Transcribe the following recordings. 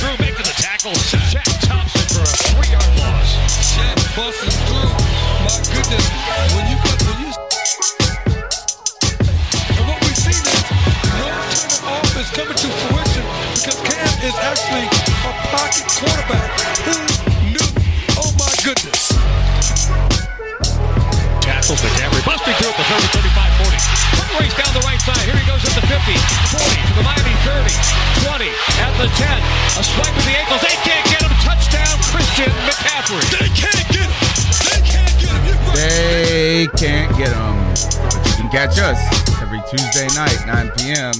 Drew making the tackle. Shaq Thompson for a 3-yard loss. Shaq busting through. My goodness. And what we've seen is Norv Turner offense coming to fruition because Cam is actually a pocket quarterback. Who knew? Oh my goodness. Tackle McCaffrey. Busting through at the 30, 35, 40. Race down the right side. Here he goes at the 50, 40, to the Miami 30, 20, at the 10. A swipe with the ankles. They can't get him. Touchdown, Christian McCaffrey. They can't get him. They can't get him. They can't get him. But you can catch us every Tuesday night, 9 p.m.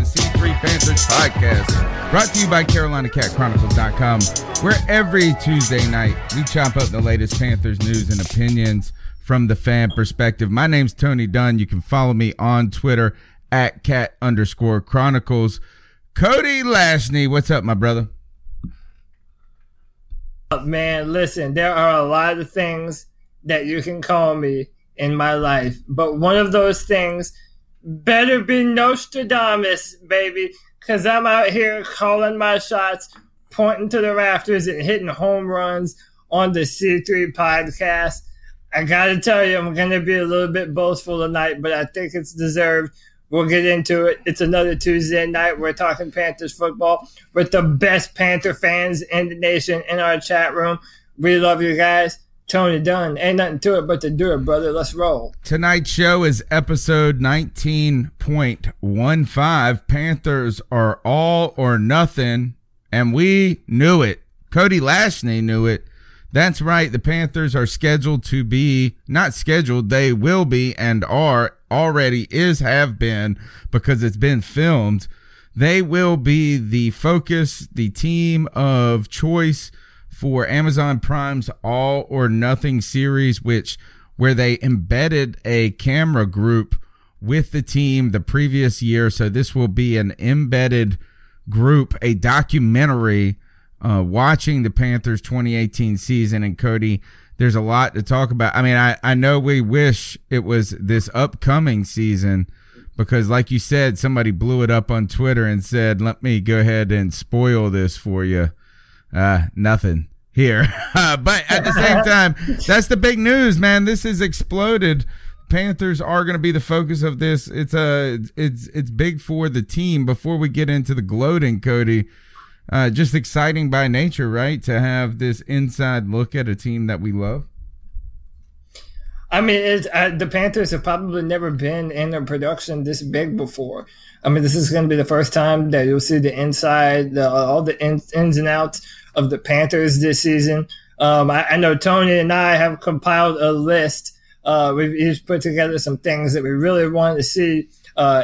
The C3 Panthers podcast. Brought to you by CarolinaCatChronicles.com, where every Tuesday night we chop up the latest Panthers news and opinions from the fan perspective. My name's Tony Dunn. You can follow me on Twitter at @cat_chronicles. Cody Lashney, what's up, my brother? Man, listen, there are a lot of things that you can call me in my life, but one of those things better be Nostradamus, baby, because I'm out here calling my shots, pointing to the rafters, and hitting home runs on the C3 podcast. I got to tell you, I'm going to be a little bit boastful tonight, but I think it's deserved. We'll get into it. It's another Tuesday night. We're talking Panthers football with the best Panther fans in the nation in our chat room. We love you guys. Tony Dunn. Ain't nothing to it but to do it, brother. Let's roll. Tonight's show is episode 19.15. Panthers are all or nothing, and we knew it. Cody Lashney knew it. That's right. The Panthers are scheduled to be, not scheduled, they will be and are, already is, have been, because it's been filmed. They will be the focus, the team of choice for Amazon Prime's All or Nothing series, where they embedded a camera group with the team the previous year. So this will be an embedded group, a documentary watching the Panthers 2018 season. And Cody, there's a lot to talk about. I mean, I know we wish it was this upcoming season because, like you said, somebody blew it up on Twitter and said, let me go ahead and spoil this for you. Nothing here. But at the same time, that's the big news, man. This has exploded. Panthers are going to be the focus of this. It's big for the team. Before we get into the gloating, Cody, just exciting by nature, right, to have this inside look at a team that we love? I mean, the Panthers have probably never been in a production this big before. I mean, this is going to be the first time that you'll see the inside, all the ins and outs of the Panthers this season. I know Tony and I have compiled a list. We've each put together some things that we really wanted to see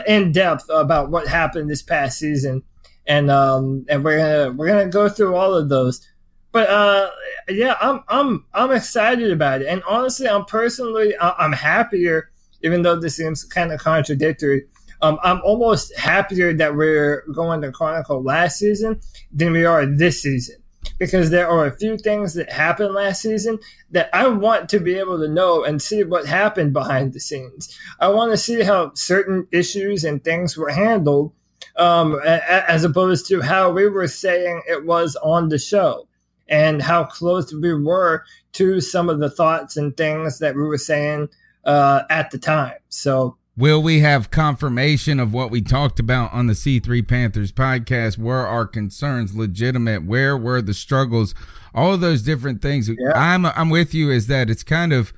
in depth about what happened this past season. and we're gonna go through all of those. But yeah, I'm excited about it, and honestly, I'm happier. Even though this seems kind of contradictory, I'm almost happier that we're going to chronicle last season than we are this season, because there are a few things that happened last season that I want to be able to know and see what happened behind the scenes. I want to see how certain issues and things were handled, as opposed to how we were saying it was on the show, and how close we were to some of the thoughts and things that we were saying at the time. So will we have confirmation of what we talked about on the C3 Panthers podcast? Were our concerns legitimate? Where were the struggles? All of those different things. Yeah. I'm with you, is that it's kind of,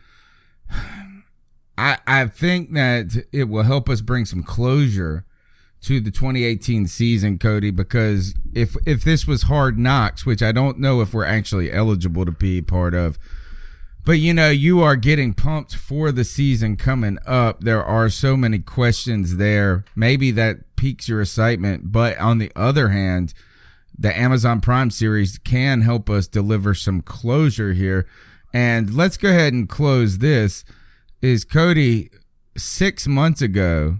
I think that it will help us bring some closure to the 2018 season, Cody, because if this was Hard Knocks, which I don't know if we're actually eligible to be part of, but, you know, you are getting pumped for the season coming up. There are so many questions there. Maybe that piques your excitement. But on the other hand, the Amazon Prime series can help us deliver some closure here. And let's go ahead and close this. Is Cody, 6 months ago,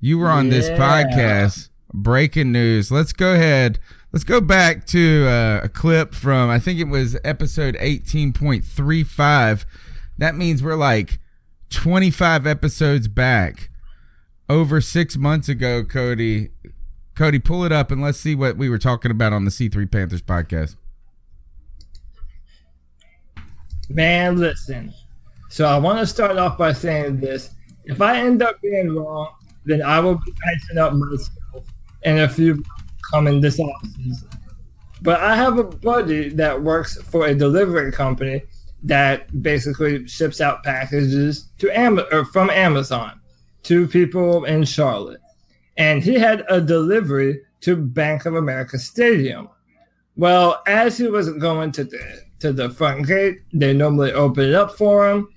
you were on this podcast, breaking news. Let's go ahead. Let's go back to a clip from, I think it was episode 18.35. That means we're like 25 episodes back. Over 6 months ago, Cody. Cody, pull it up and let's see what we were talking about on the C3 Panthers podcast. Man, listen. So I want to start off by saying this. If I end up being wrong, then I will be patching up myself in a few coming this offseason. But I have a buddy that works for a delivery company that basically ships out packages to from Amazon to people in Charlotte. And he had a delivery to Bank of America Stadium. Well, as he was going to the front gate, they normally open it up for him.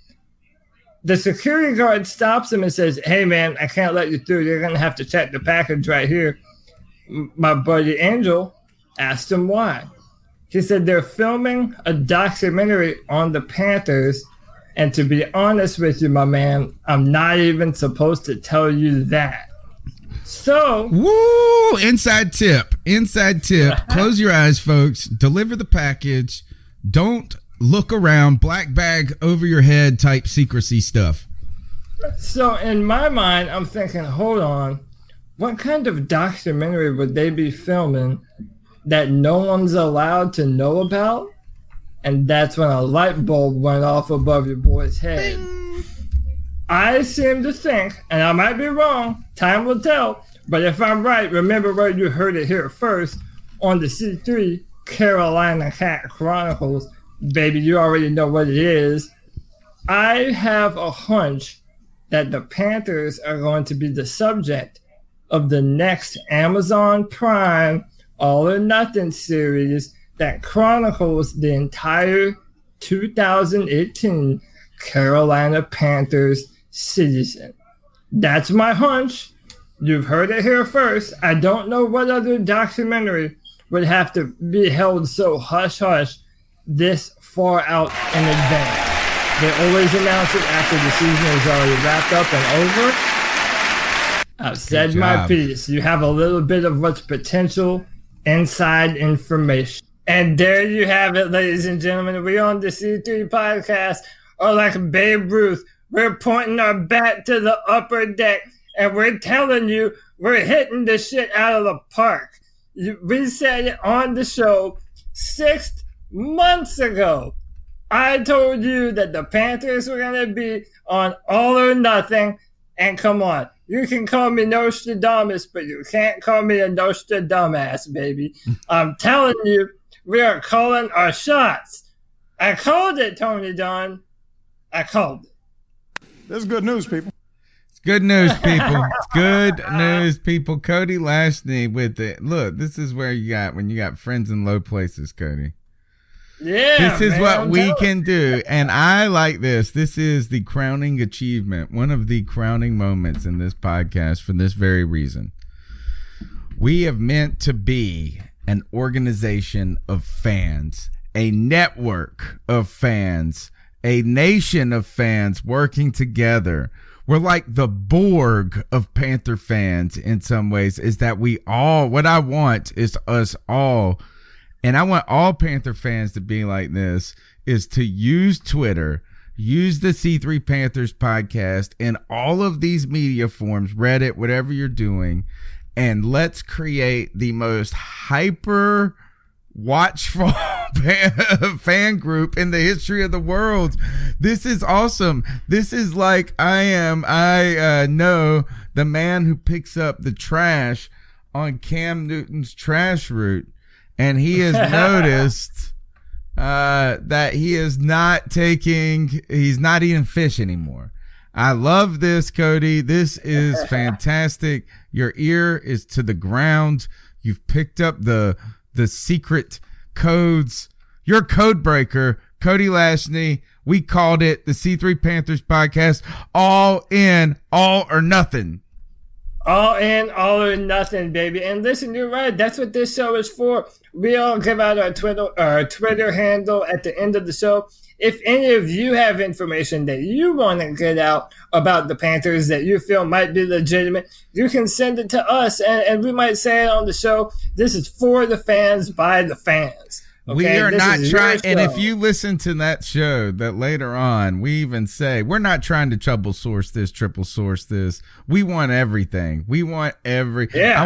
The security guard stops him and says, "Hey, man, I can't let you through. You're going to have to check the package right here." My buddy Angel asked him why. He said they're filming a documentary on the Panthers, and to be honest with you, my man, I'm not even supposed to tell you that. So, woo! Inside tip. Close your eyes, folks. Deliver the package. Don't look around. Black bag over your head type secrecy stuff. So in my mind, I'm thinking, hold on. What kind of documentary would they be filming that no one's allowed to know about? And that's when a light bulb went off above your boy's head. Bing. I seem to think, and I might be wrong, time will tell, but if I'm right, remember where you heard it here first on the C3 Carolina Cat Chronicles. Baby, you already know what it is. I have a hunch that the Panthers are going to be the subject of the next Amazon Prime All or Nothing series that chronicles the entire 2018 Carolina Panthers season. That's my hunch. You've heard it here first. I don't know what other documentary would have to be held so hush-hush this far out in advance. They always announce it after the season is already wrapped up and over. I've said my piece. You have a little bit of what's potential inside information. And there you have it, ladies and gentlemen. We on the C3 podcast are like Babe Ruth. We're pointing our bat to the upper deck, and we're telling you we're hitting the shit out of the park. We said it on the show 6 months ago. I told you that the Panthers were going to be on All or Nothing, and come on. You can call me Nostradamus, but you can't call me a Nostradamus, baby. I'm telling you, we are calling our shots. I called it, Tony Dunn. I called it. This is good news, people. It's good news, people. It's good news, people. Cody Lashney with it. Look, this is where you got when you got friends in low places, Cody. Yeah, this is what we can do. And I like this. This is the crowning achievement, one of the crowning moments in this podcast for this very reason. We have meant to be an organization of fans, a network of fans, a nation of fans working together. We're like the Borg of Panther fans in some ways, is that we all, what I want is us all, and I want all Panther fans to be like this, is to use Twitter, use the C3 Panthers podcast and all of these media forms, Reddit, whatever you're doing, and let's create the most hyper watchful fan group in the history of the world. This is awesome. This is like I know the man who picks up the trash on Cam Newton's trash route, and he has noticed that he is not taking, he's not eating fish anymore. I love this, Cody. This is fantastic. Your ear is to the ground. You've picked up the secret codes. You're a code breaker, Cody Lashney. We called it the C3 Panthers podcast. All in, all or nothing. All in, all or nothing, baby. And listen, you're right. That's what this show is for. We all give out our Twitter handle at the end of the show. If any of you have information that you want to get out about the Panthers that you feel might be legitimate, you can send it to us, and we might say it on the show. This is for the fans, by the fans. Okay? We are not trying, and if you listen to that show, that later on, we even say, we're not trying to trouble source this, triple source this. We want everything. We want I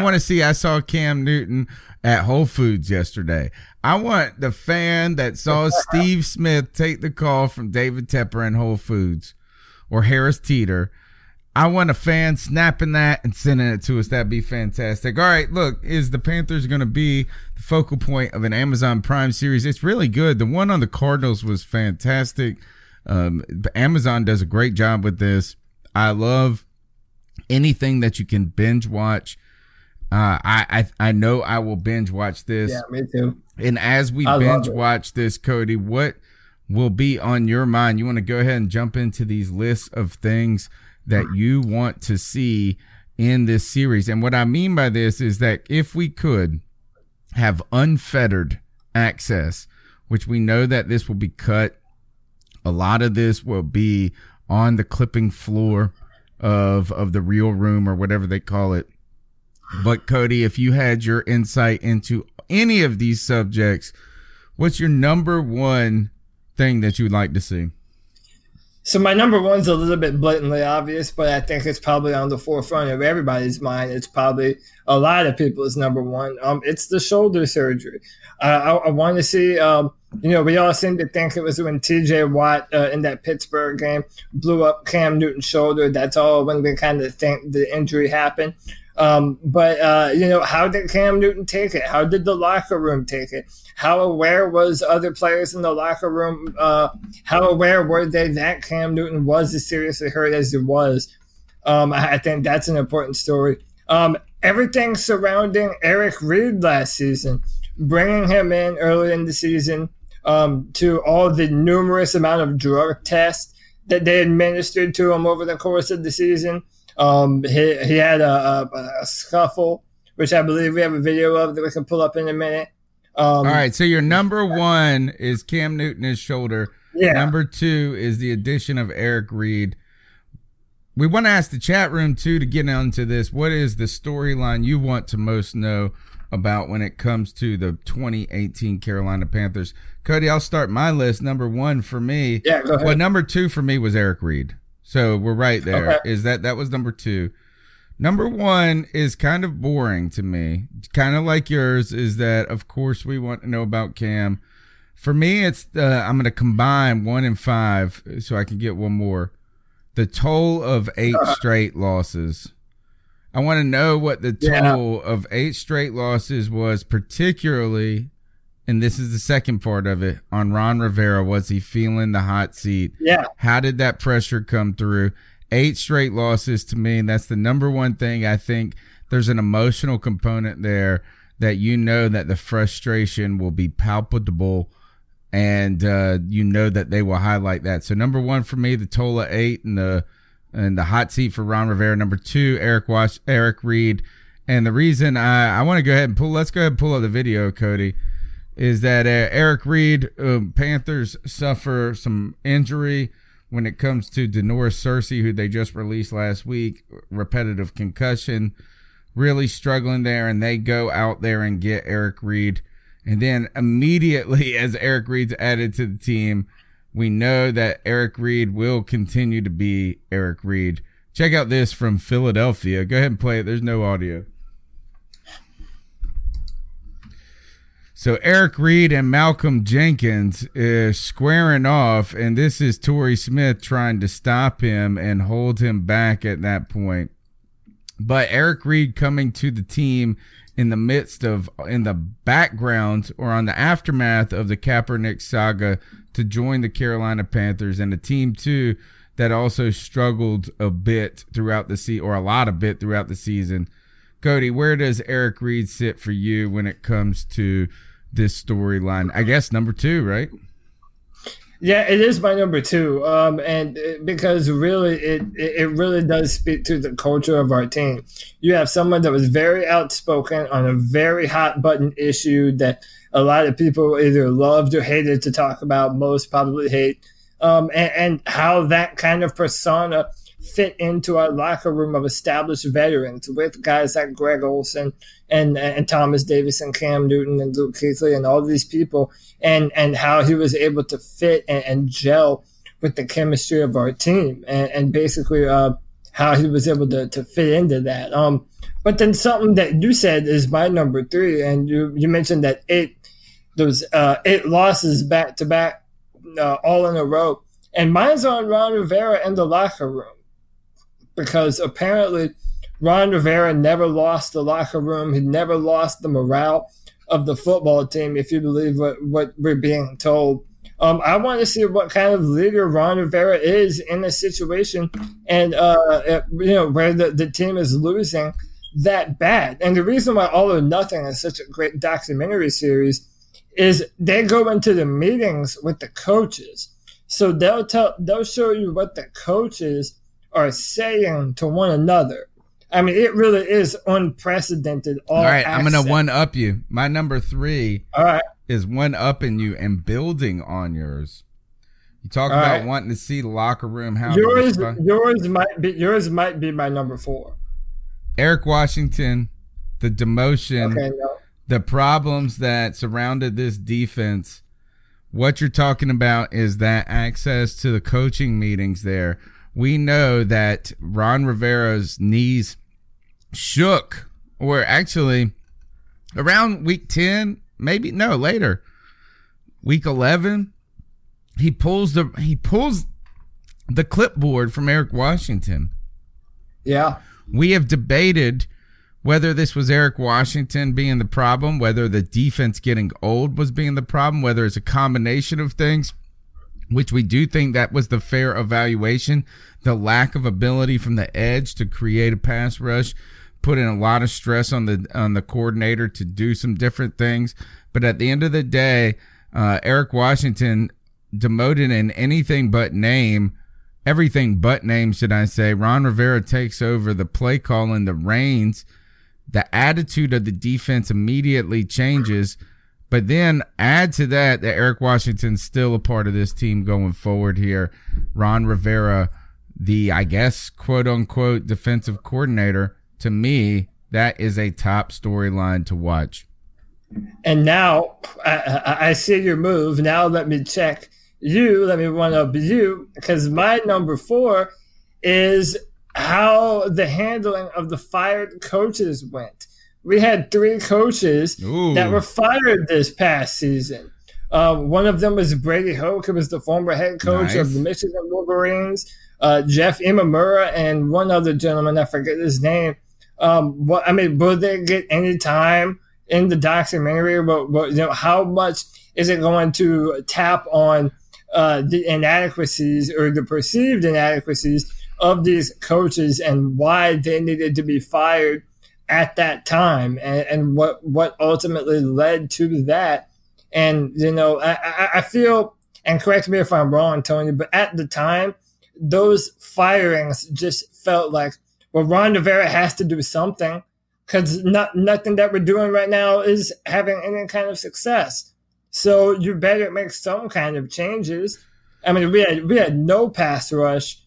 want to see, I saw Cam Newton at Whole Foods yesterday. I want the fan that saw Steve Smith take the call from David Tepper in Whole Foods or Harris Teeter. I want a fan snapping that and sending it to us. That'd be fantastic. All right, look, is the Panthers going to be the focal point of an Amazon Prime series? It's really good. The one on the Cardinals was fantastic. Amazon does a great job with this. I love anything that you can binge watch. I know I will binge watch this. Yeah, me too. And as we binge watch this, Cody, what will be on your mind? You want to go ahead and jump into these lists of things that you want to see in this series. And what I mean by this is that if we could have unfettered access, which we know that this will be cut, a lot of this will be on the clipping floor of the Real Room or whatever they call it. But Cody, if you had your insight into any of these subjects, what's your number one thing that you'd like to see? So my number one's a little bit blatantly obvious, but I think it's probably on the forefront of everybody's mind. It's probably a lot of people's number one. It's the shoulder surgery. I want to see, we all seem to think it was when TJ Watt in that Pittsburgh game blew up Cam Newton's shoulder. That's all when we kind of think the injury happened. But how did Cam Newton take it? How did the locker room take it? How aware was other players in the locker room? How aware were they that Cam Newton was as seriously hurt as he was? I think that's an important story. Everything surrounding Eric Reid last season, bringing him in early in the season, to all the numerous amount of drug tests that they administered to him over the course of the season. He had a scuffle, which I believe we have a video of that we can pull up in a minute. All right, so your number one is Cam Newton's shoulder. Yeah. Number two is the addition of Eric Reid. We want to ask the chat room, too, to get onto this. What is the storyline you want to most know about when it comes to the 2018 Carolina Panthers? Cody, I'll start my list. Number one for me. Yeah, go ahead. Well, number two for me was Eric Reid. So we're right there. Okay. Is that was number two. Number one is kind of boring to me, kind of like yours, is that, of course, we want to know about Cam. For me, it's I'm going to combine 1 and 5 so I can get one more. The toll of 8 straight losses. I want to know what the toll of 8 straight losses was, particularly, and this is the second part of it, on Ron Rivera. Was he feeling the hot seat? Yeah. How did that pressure come through? 8 straight losses to me, and that's the number one thing. I think there's an emotional component there that you know that the frustration will be palpable, and you know that they will highlight that. So number one for me, the toll of 8 and the hot seat for Ron Rivera. Number two, Eric Reid. And the reason I want to go ahead and pull up the video, Cody, is that Eric Reid, Panthers suffer some injury when it comes to Denoris Searcy, who they just released last week, repetitive concussion, really struggling there, and they go out there and get Eric Reid. And then immediately as Eric Reid's added to the team, we know that Eric Reid will continue to be Eric Reid. Check out this from Philadelphia. Go ahead and play it. There's no audio. So Eric Reid and Malcolm Jenkins is squaring off, and this is Torrey Smith trying to stop him and hold him back at that point. But Eric Reid coming to the team in the background or on the aftermath of the Kaepernick saga to join the Carolina Panthers, and a team too that also struggled a lot throughout the season. Cody, where does Eric Reid sit for you when it comes to this storyline? I guess number two, right? Yeah, it is my number two, and because really it really does speak to the culture of our team. You have someone that was very outspoken on a very hot button issue that a lot of people either loved or hated to talk about, most probably hate, and how that kind of persona fit into our locker room of established veterans with guys like Greg Olsen and Thomas Davis and Cam Newton and Luke Kuechly and all these people, and how he was able to fit and gel with the chemistry of our team, and basically how he was able to fit into that. But then something that you said is my number three, and you mentioned that eight losses back-to-back all in a row, and mine's on Ron Rivera in the locker room. Because apparently Ron Rivera never lost the locker room. He never lost the morale of the football team, if you believe what we're being told. I want to see what kind of leader Ron Rivera is in a situation and where the team is losing that bad. And the reason why All or Nothing is such a great documentary series is they go into the meetings with the coaches. So they'll show you what the coaches are saying to one another. I mean, it really is unprecedented. All right, access. I'm going to one-up you. My number three is one-upping you and building on yours. You talk about wanting to see the locker room. How yours might be my number four. Eric Washington, the demotion, the problems that surrounded this defense. What you're talking about is that access to the coaching meetings there. We know that Ron Rivera's knees shook, or actually around week 10, maybe no later, week 11, he pulls the clipboard from Eric Washington. Yeah. We have debated whether this was Eric Washington being the problem, whether the defense getting old was being the problem, whether it's a combination of things, which we do think that was the fair evaluation. The lack of ability from the edge to create a pass rush put in a lot of stress on the coordinator to do some different things. But at the end of the day, Eric Washington demoted in everything but name, should I say. Ron Rivera takes over the play call and the reins. The attitude of the defense immediately changes. But then add to that Eric Washington's still a part of this team going forward here. Ron Rivera, the, I guess, quote-unquote defensive coordinator, to me, that is a top storyline to watch. And now I see your move. Now let me check you. Let me one-up you, because my number four is how the handling of the fired coaches went. We had three coaches that were fired this past season. One of them was Brady Hoke, who was the former head coach of the Michigan Wolverines. Jeff Imamura and one other gentleman, I forget his name. Will they get any time in the documentary? How much is it going to tap on the inadequacies or the perceived inadequacies of these coaches and why they needed to be fired at that time, and what ultimately led to that. And, I feel, and correct me if I'm wrong, Tony, but at the time, those firings just felt like, well, Ron Rivera has to do something because nothing that we're doing right now is having any kind of success. So you better make some kind of changes. I mean, we had no pass rush.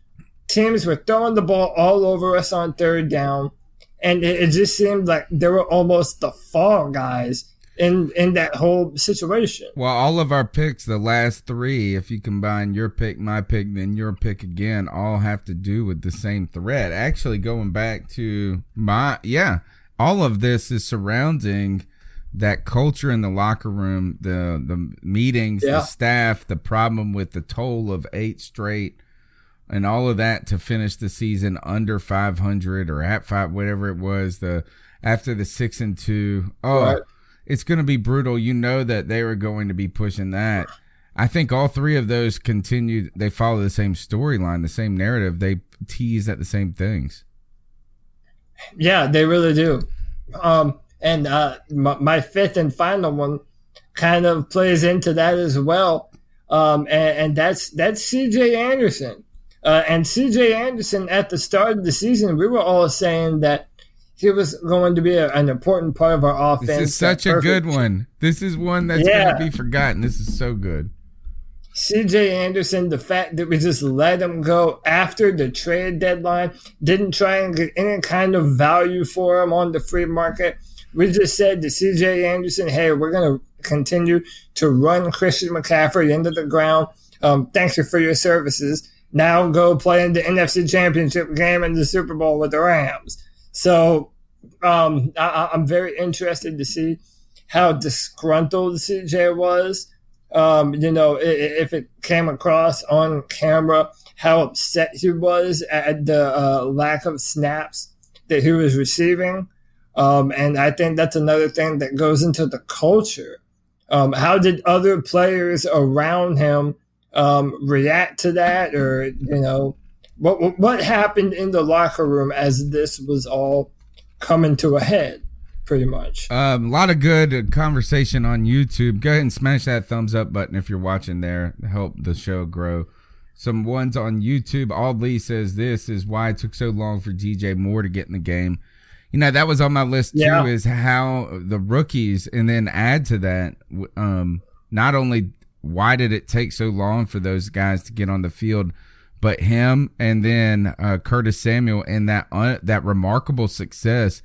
Teams were throwing the ball all over us on third down, and it just seemed like they were almost the fall guys in that whole situation. Well, all of our picks, the last three, if you combine your pick, my pick, then your pick again, all have to do with the same threat. Actually, going back to all of this is surrounding that culture in the locker room, the meetings, the staff, the problem with the toll of 8 straight, and all of that to finish the season under 500 or at 5, whatever it was, after the 6-2. It's going to be brutal. You know that they were going to be pushing that. I think all three of those continued. They follow the same storyline, the same narrative. They tease at the same things. Yeah, they really do. And my fifth and final one kind of plays into that as well. And that's C.J. Anderson. And C.J. Anderson, at the start of the season, we were all saying that he was going to be an important part of our offense. This is such a good one. This is one that's going to be forgotten. This is so good. C.J. Anderson, the fact that we just let him go after the trade deadline, didn't try and get any kind of value for him on the free market. We just said to C.J. Anderson, hey, we're going to continue to run Christian McCaffrey into the ground. Thank you for your services. Now go play in the NFC Championship game and the Super Bowl with the Rams. So I'm very interested to see how disgruntled CJ was. If it came across on camera, how upset he was at the lack of snaps that he was receiving. And I think that's another thing that goes into the culture. How did other players around him react to that, or, What happened in the locker room as this was all coming to a head, pretty much? A lot of good conversation on YouTube. Go ahead and smash that thumbs up button if you're watching there. Help the show grow. Some ones on YouTube. Aldley says, this is why it took so long for DJ Moore to get in the game. That was on my list too, is how the rookies, and then add to that, not only why did it take so long for those guys to get on the field, but him and then Curtis Samuel and that remarkable success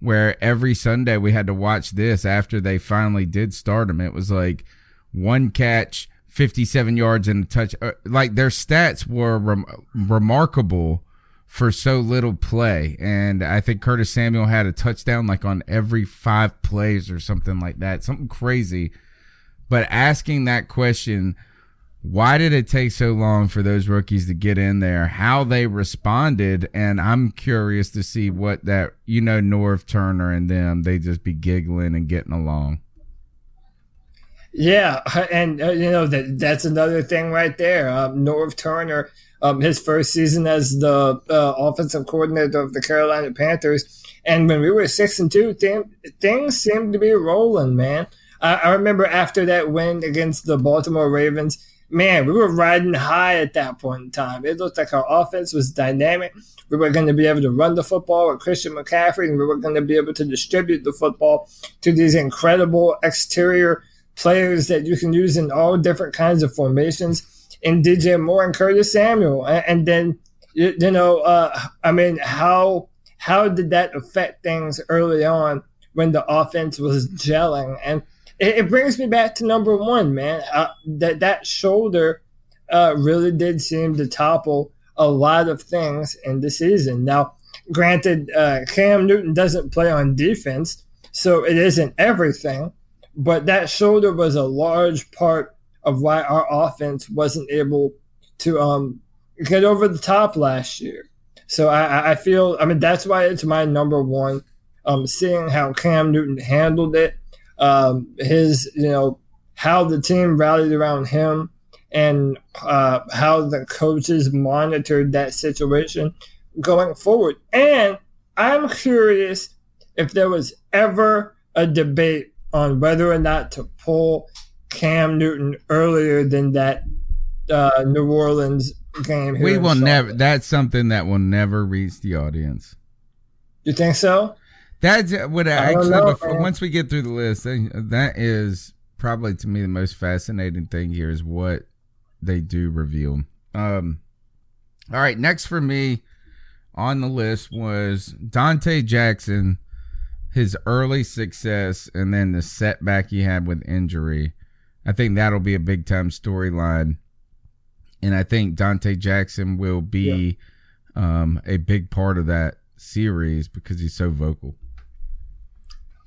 where every Sunday we had to watch this after they finally did start him. It was like one catch, 57 yards and a touch. Like their stats were remarkable for so little play. And I think Curtis Samuel had a touchdown like on every 5 plays or something like that, something crazy. But asking that question, why did it take so long for those rookies to get in there, how they responded? And I'm curious to see what that, Norv Turner and them, they just be giggling and getting along. Yeah. And, that's another thing right there. Norv Turner, his first season as the offensive coordinator of the Carolina Panthers. And when we were 6-2, things seemed to be rolling, man. I remember after that win against the Baltimore Ravens, man, we were riding high at that point in time. It looked like our offense was dynamic. We were going to be able to run the football with Christian McCaffrey, and we were going to be able to distribute the football to these incredible exterior players that you can use in all different kinds of formations, and DJ Moore and Curtis Samuel. And then, how did that affect things early on when the offense was gelling? And it brings me back to number one, man. That shoulder really did seem to topple a lot of things in the season. Now, granted, Cam Newton doesn't play on defense, so it isn't everything. But that shoulder was a large part of why our offense wasn't able to get over the top last year. So I feel, that's why it's my number one. Seeing how Cam Newton handled it. How the team rallied around him and how the coaches monitored that situation going forward. And I'm curious if there was ever a debate on whether or not to pull Cam Newton earlier than that New Orleans game. We will never. That's something that will never reach the audience. You think so? That's what I actually, once we get through the list, that is probably to me the most fascinating thing here is what they do reveal. All right, next for me on the list was Donte Jackson, his early success, and then the setback he had with injury. I think that'll be a big-time storyline, and I think Donte Jackson will be a big part of that series because he's so vocal.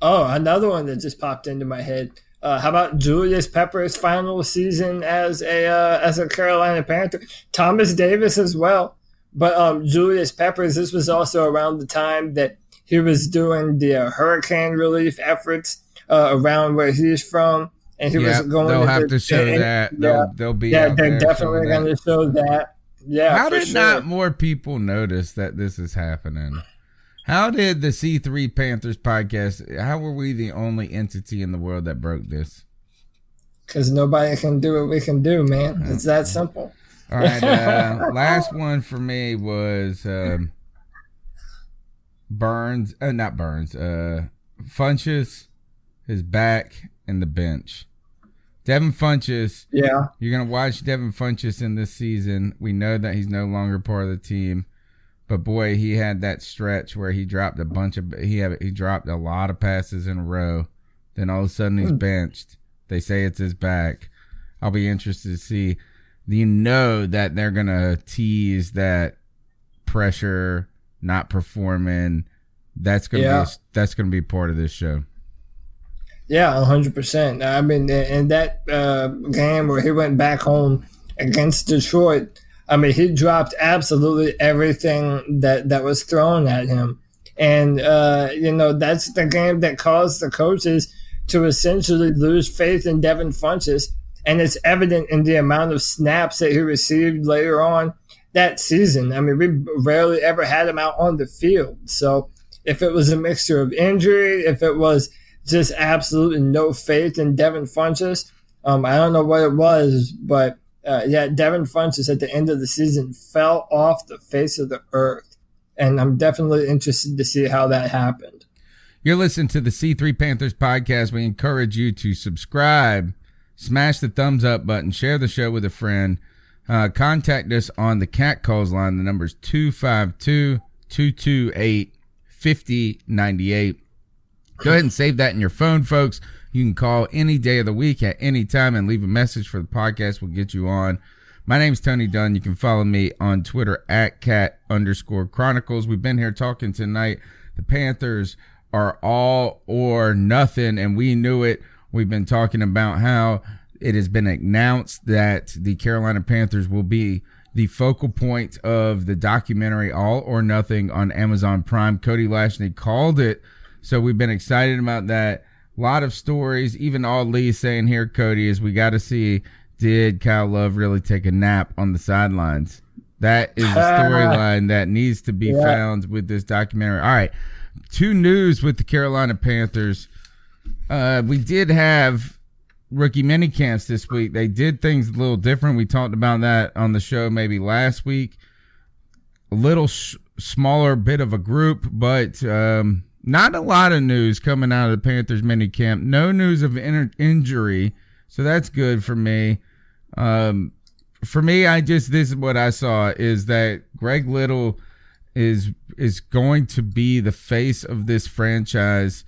Oh, another one that just popped into my head. How about Julius Peppers' final season as a Carolina Panther? Thomas Davis as well. But Julius Peppers, this was also around the time that he was doing the hurricane relief efforts around where he's from. And he was going they'll have to show that. Yeah. They'll be they're definitely going to show that. Yeah, how did not more people notice that this is happening? How did the C3 Panthers podcast, how were we the only entity in the world that broke this? Because nobody can do what we can do, man. Mm-hmm. It's that simple. All right. Last one for me was Funchess, his back, and the bench. Devin Funchess. Yeah. You're going to watch Devin Funchess in this season. We know that he's no longer part of the team. But, boy, he had that stretch where he dropped a bunch of – he dropped a lot of passes in a row. Then all of a sudden he's benched. They say it's his back. I'll be interested to see. You know that they're going to tease that pressure, not performing. That's going to be part of this show. Yeah, 100%. I mean, in that game where he went back home against Detroit, I mean, he dropped absolutely everything that was thrown at him. And, that's the game that caused the coaches to essentially lose faith in Devin Funchess. And it's evident in the amount of snaps that he received later on that season. I mean, we rarely ever had him out on the field. So if it was a mixture of injury, if it was just absolutely no faith in Devin Funchess. I don't know what it was, but Devin Funchess at the end of the season fell off the face of the earth, and I'm definitely interested to see how that happened. You're listening to the C3 Panthers podcast. We encourage you to subscribe, smash the thumbs up button, share the show with a friend, contact us on the Cat Calls line. The number is 252-228-5098. Go ahead and save that in your phone, folks. You can call any day of the week at any time and leave a message for the podcast. We'll get you on. My name's Tony Dunn. You can follow me on Twitter at @cat_chronicles. We've been here talking tonight. The Panthers are all or nothing, and we knew it. We've been talking about how it has been announced that the Carolina Panthers will be the focal point of the documentary All or Nothing on Amazon Prime. Cody Lashney called it. So we've been excited about that. A lot of stories, even all Lee's saying here, Cody, is we got to see, did Kyle Love really take a nap on the sidelines? That is a storyline that needs to be found with this documentary. All right, two news with the Carolina Panthers. We did have rookie minicamps this week. They did things a little different. We talked about that on the show maybe last week. A little smaller bit of a group, but not a lot of news coming out of the Panthers minicamp. No news of injury, so that's good for me. This is what I saw, is that Greg Little is going to be the face of this franchise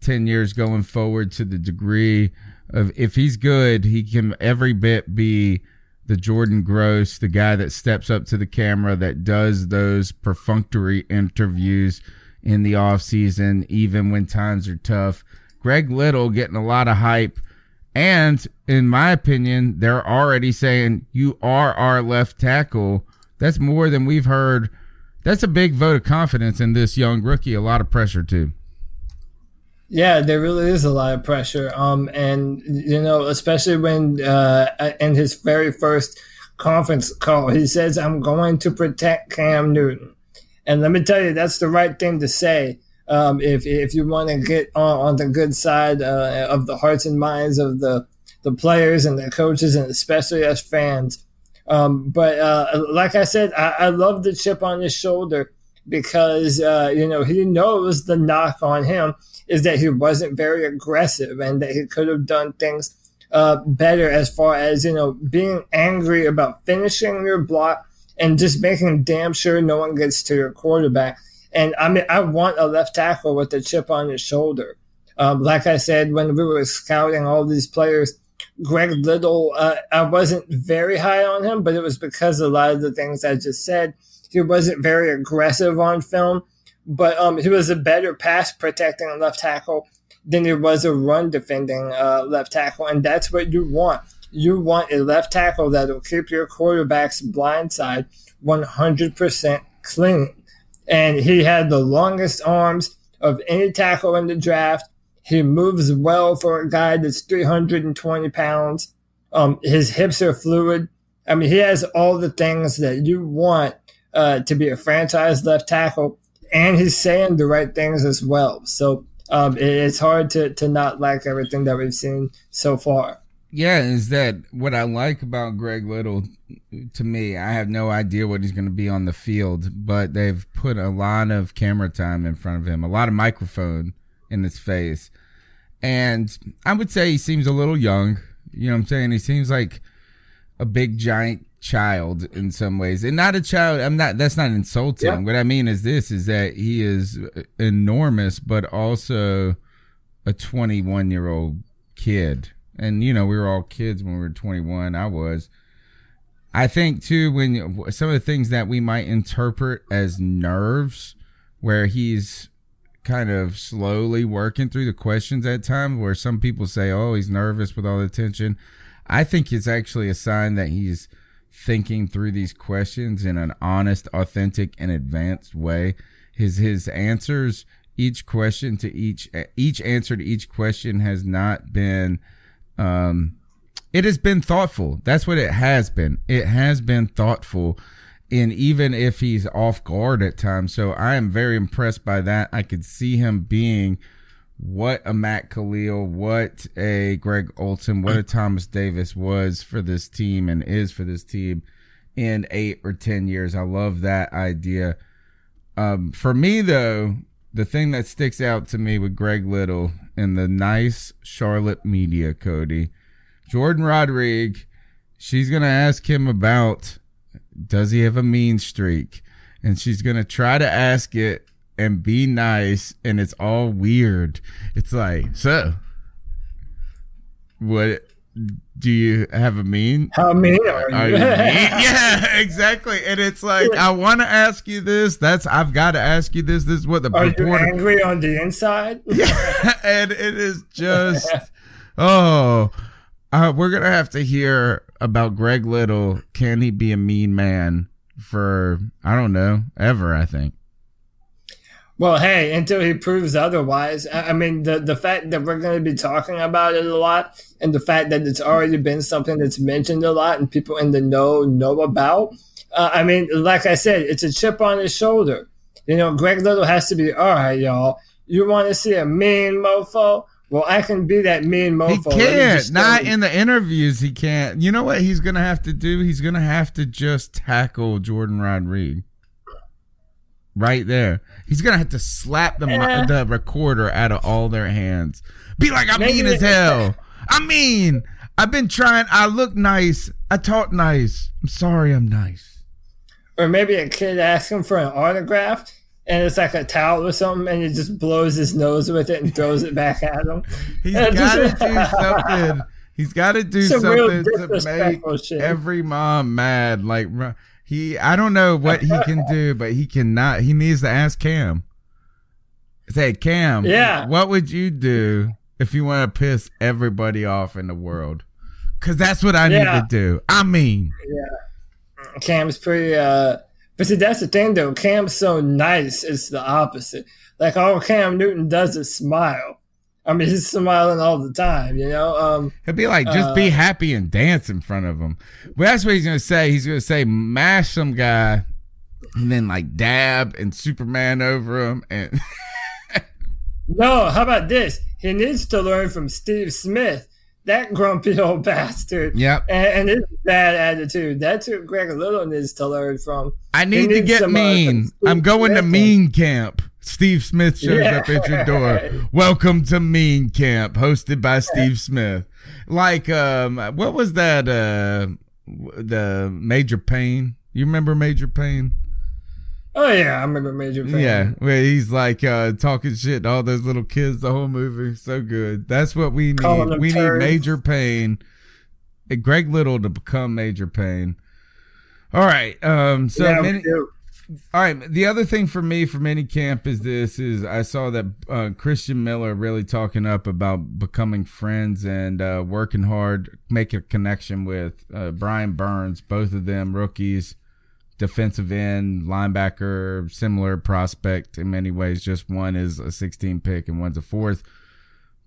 10 years going forward, to the degree of, if he's good, he can every bit be the Jordan Gross, the guy that steps up to the camera, that does those perfunctory interviews in the offseason, even when times are tough. Greg Little getting a lot of hype. And in my opinion, they're already saying, you are our left tackle. That's more than we've heard. That's a big vote of confidence in this young rookie. A lot of pressure, too. Yeah, there really is a lot of pressure. Especially when in his very first conference call, he says, I'm going to protect Cam Newton. And let me tell you, that's the right thing to say if you want to get on the good side of the hearts and minds of the players and the coaches, and especially as fans. But like I said, I love the chip on his shoulder because, he didn't know it was the knock on him is that he wasn't very aggressive and that he could have done things better as far as, being angry about finishing your block and just making damn sure no one gets to your quarterback. And I want a left tackle with a chip on his shoulder. Like I said, when we were scouting all these players, Greg Little, I wasn't very high on him, but it was because a lot of the things I just said. He wasn't very aggressive on film, but he was a better pass protecting left tackle than he was a run defending left tackle, and that's what you want. You want a left tackle that will keep your quarterback's blind side 100% clean. And he had the longest arms of any tackle in the draft. He moves well for a guy that's 320 pounds. His hips are fluid. I mean, he has all the things that you want to be a franchise left tackle, and he's saying the right things as well. So it's hard to not like everything that we've seen so far. Yeah, is that what I like about Greg Little? To me, I have no idea what he's going to be on the field, but they've put a lot of camera time in front of him, a lot of microphone in his face. And I would say he seems a little young. You know what I'm saying? He seems like a big, giant child in some ways. And not a child. That's not insulting. Yeah. What I mean is this, is that he is enormous, but also a 21-year-old kid. And, we were all kids when we were 21. I think, too, when some of the things that we might interpret as nerves, where he's kind of slowly working through the questions at times, where some people say, oh, he's nervous with all the tension. I think it's actually a sign that he's thinking through these questions in an honest, authentic, and advanced way. His answers, each answer to each question has not been... it has been thoughtful. That's what it has been. It has been thoughtful, and even if he's off guard at times. So I am very impressed by that. I could see him being what a Matt Khalil, what a Greg Olsen, what a Thomas Davis was for this team and is for this team in 8 or 10 years. I love that idea. For me, though, the thing that sticks out to me with Greg Little and the nice Charlotte media, Cody, Jordan Rodriguez, she's going to ask him about, does he have a mean streak? And she's going to try to ask it and be nice, and it's all weird. It's like, so, what do you have a mean? How mean are you? Mean? Yeah, exactly. And it's like, I want to ask you this. I've got to ask you this. This is what the reporter... Are you angry on the inside? Yeah, and it is just, we're going to have to hear about Greg Little. Can he be a mean man for, I don't know, ever, I think. Well, hey, until he proves otherwise. I mean, the fact that we're going to be talking about it a lot and the fact that it's already been something that's mentioned a lot and people in the know about. Like I said, it's a chip on his shoulder. Greg Little has to be, all right, y'all, you want to see a mean mofo? Well, I can be that mean mofo. He can't. Not in the interviews, he can't. You know what he's going to have to do? He's going to have to just tackle Jordan Rodriguez right there. He's going to have to slap the recorder out of all their hands. Be like, I'm mean as hell. I mean, I've been trying. I look nice. I talk nice. I'm sorry I'm nice. Or maybe a kid asks him for an autograph, and it's like a towel or something, and he just blows his nose with it and throws it back at him. He's got to do something. He's got to do something to make every mom mad. Like I don't know what he can do, but he cannot. He needs to ask Cam. Say, Cam, yeah, what would you do if you want to piss everybody off in the world? Because that's what I need to do. I mean, yeah, Cam's pretty. But see, that's the thing, though. Cam's so nice, it's the opposite. Like, all Cam Newton does is smile. I mean, he's smiling all the time, He'll be like, just be happy and dance in front of him. Well, that's what he's going to say. He's going to say, mash some guy, and then, like, dab and Superman over him. And no, how about this? He needs to learn from Steve Smith that grumpy old bastard. Yep. And his bad attitude. That's what Greg Little needs to learn from. I need to get mean. I'm going to mean camp. Steve Smith shows up at your door. Welcome to Mean Camp, hosted by Steve Smith. Like, what was that? The Major Payne. You remember Major Payne? Oh yeah, I remember Major Payne. Yeah, where he's like talking shit to all those little kids the whole movie. So good. That's what we need. We turds. Need Major Payne. Greg Little to become Major Payne. All right. All right. The other thing for me from minicamp is this: is I saw that Christian Miller really talking up about becoming friends and working hard, making a connection with Brian Burns. Both of them rookies, defensive end, linebacker, similar prospect in many ways. Just one is a 16 pick and one's a fourth.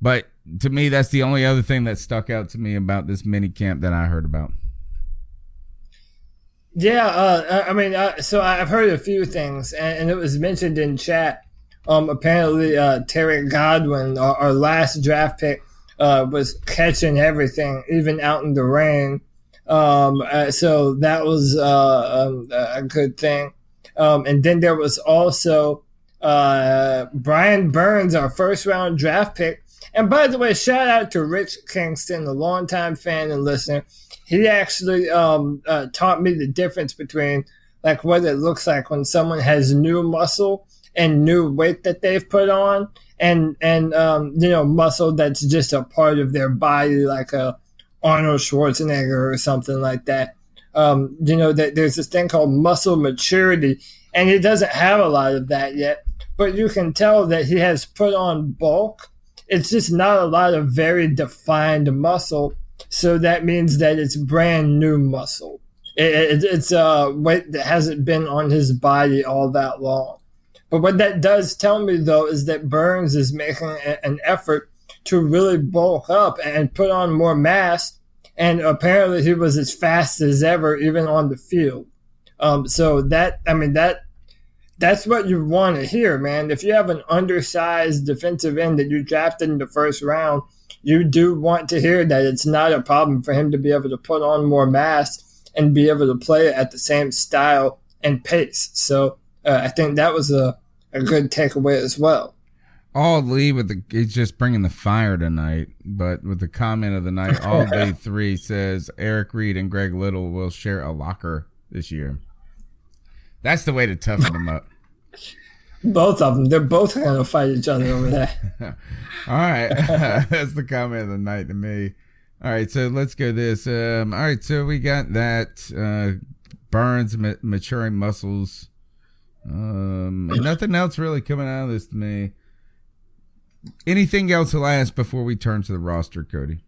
But to me, that's the only other thing that stuck out to me about this minicamp that I heard about. Yeah, so I've heard a few things, and it was mentioned in chat. Apparently, Terry Godwin, our last draft pick, was catching everything, even out in the rain. So that was a good thing. And then there was also Brian Burns, our first-round draft pick. And by the way, shout out to Rich Kingston, a longtime fan and listener. He actually taught me the difference between like what it looks like when someone has new muscle and new weight that they've put on, and you know, muscle that's just a part of their body, like a Arnold Schwarzenegger or something like that. You know, that there's this thing called muscle maturity, and he doesn't have a lot of that yet. But you can tell that he has put on bulk. It's just not a lot of very defined muscle. So that means that it's brand new muscle. It's a weight that hasn't been on his body all that long. But what that does tell me, though, is that Burns is making an effort to really bulk up and put on more mass. And apparently he was as fast as ever, even on the field. That's what you want to hear, man. If you have an undersized defensive end that you drafted in the first round, you do want to hear that it's not a problem for him to be able to put on more mass and be able to play at the same style and pace. So I think that was a good takeaway as well. All Lee he's just bringing the fire tonight, but with the comment of the night, All Day 3 says Eric Reid and Greg Little will share a locker this year. That's the way to toughen them up. Both of them. They're both going to fight each other over that. All right. That's the comment of the night to me. All right. So let's go this. All right. So we got that. Burns, maturing muscles. And nothing else really coming out of this to me. Anything else to last before we turn to the roster, Cody?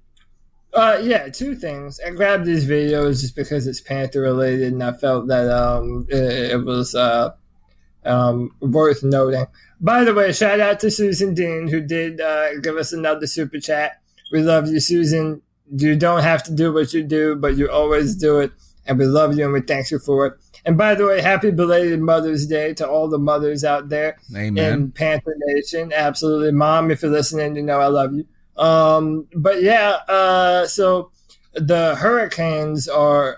Yeah, two things. I grabbed these videos just because it's Panther related, and I felt that it was worth noting. By the way, shout out to Susan Dean, who did give us another super chat. We love you, Susan. You don't have to do what you do, but you always do it, and we love you and we thank you for it. And by the way, happy belated Mother's Day to all the mothers out there. Amen. In Panther Nation. Absolutely. Mom, if you're listening, you know I love you. So the Hurricanes are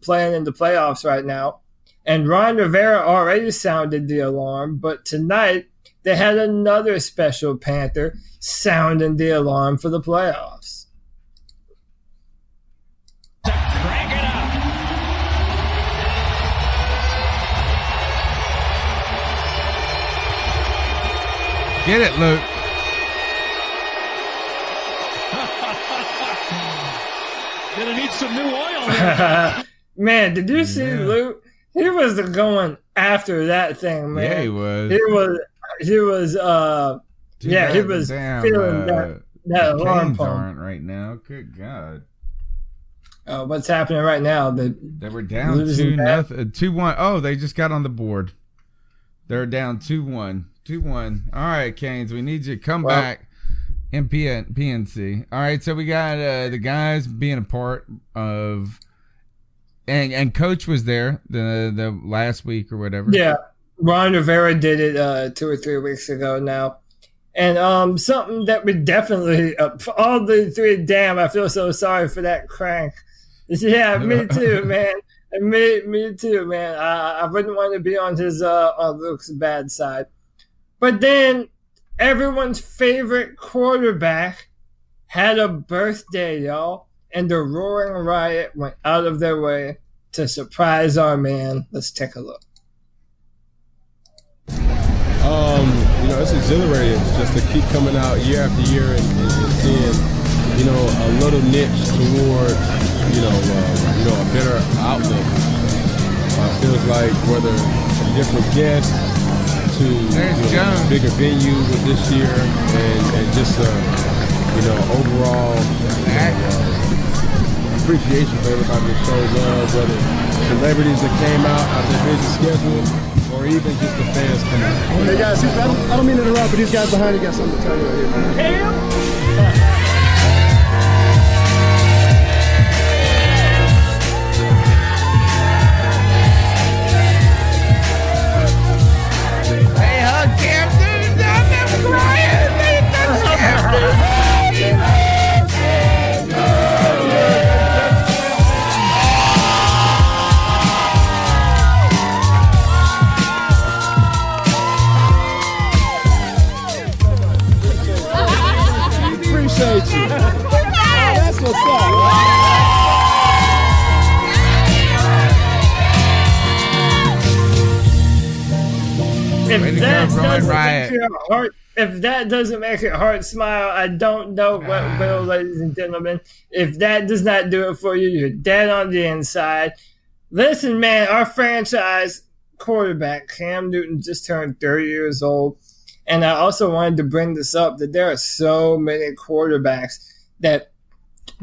playing in the playoffs right now. And Ron Rivera already sounded the alarm, but tonight they had another special Panther sounding the alarm for the playoffs. To crank it up. Get it, Luke. Gonna need some new oil there. Man, did you see Luke? He was going after that thing, man. Yeah, he was. Dude, yeah, he was feeling that alarm pump right now. Good God. What's happening right now? They were down 2-0, 2-1. Oh, they just got on the board. They're down 2-1, 2-1. All right, Canes, we need you to come back. PNC. All right, so we got the guys being a part of. And Coach was there the last week or whatever. Yeah, Ron Rivera did it 2 or 3 weeks ago now. And something that would definitely, for all the three, damn, I feel so sorry for that crank. Yeah, me too, man. Me too, man. I wouldn't want to be on his Luke's bad side. But then everyone's favorite quarterback had a birthday, y'all. And the Roaring Riot went out of their way to surprise our man. Let's take a look. It's exhilarating just to keep coming out year after year and seeing, a little niche towards, a better outlook. Feels like whether a different guest to a bigger venue with this year and just, overall appreciation for everybody that showed love, whether celebrities that came out of their busy schedule, or even just the fans coming out. Hey guys, I don't mean to interrupt, but these guys behind you got something to tell you right here, man. They hugged Cam Newton down there with Ryan. They touched Cam Newton. If that doesn't make your heart smile, I don't know what will, ladies and gentlemen. If that does not do it for you, you're dead on the inside. Listen, man, our franchise quarterback, Cam Newton, just turned 30 years old. And I also wanted to bring this up, that there are so many quarterbacks that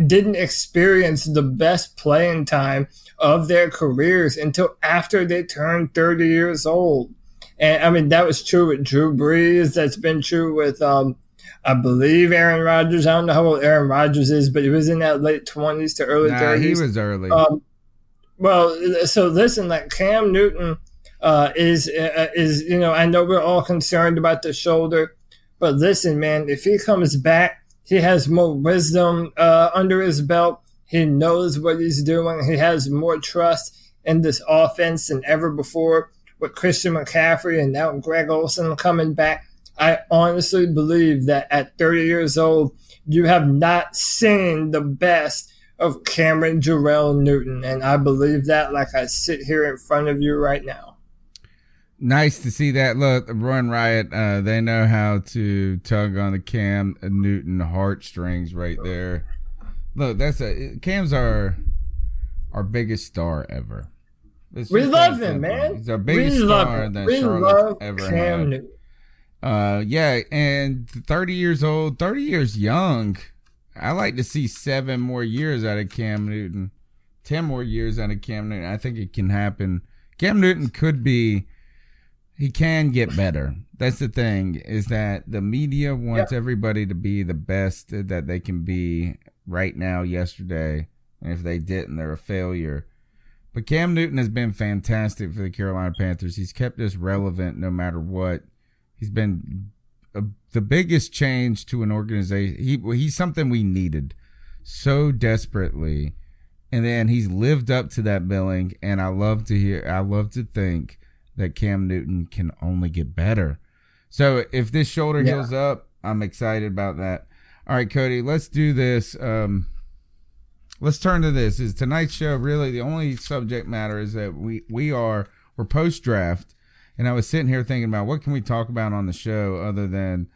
didn't experience the best playing time of their careers until after they turned 30 years old. And, that was true with Drew Brees. That's been true with, I believe, Aaron Rodgers. I don't know how old Aaron Rodgers is, but he was in that late 20s to early 30s. He was early. So listen, like Cam Newton is, I know we're all concerned about the shoulder, but listen, man, if he comes back, he has more wisdom under his belt. He knows what he's doing. He has more trust in this offense than ever before. With Christian McCaffrey and now Greg Olsen coming back, I honestly believe that at 30 years old, you have not seen the best of Cameron Jarrell Newton. And I believe that like I sit here in front of you right now. Nice to see that. Look, Run Riot, they know how to tug on the Cam Newton heartstrings right there. Look, Cam's our biggest star ever. We love him, man. He's our biggest star that Charlotte's ever had. And 30 years old, 30 years young. I like to see 7 more years out of Cam Newton, 10 more years out of Cam Newton. I think it can happen. Cam Newton he can get better. That's the thing, is that the media wants everybody to be the best that they can be right now, yesterday. And if they didn't, they're a failure. But Cam Newton has been fantastic for the Carolina Panthers. He's kept us relevant no matter what. He's been the biggest change to an organization. He's something we needed so desperately. And then he's lived up to that billing. And I love to think that Cam Newton can only get better. So if this shoulder heals up, I'm excited about that. All right, Cody, let's do this. Let's turn to this. Is tonight's show really the only subject matter is that we're post-draft, and I was sitting here thinking about what can we talk about on the show other than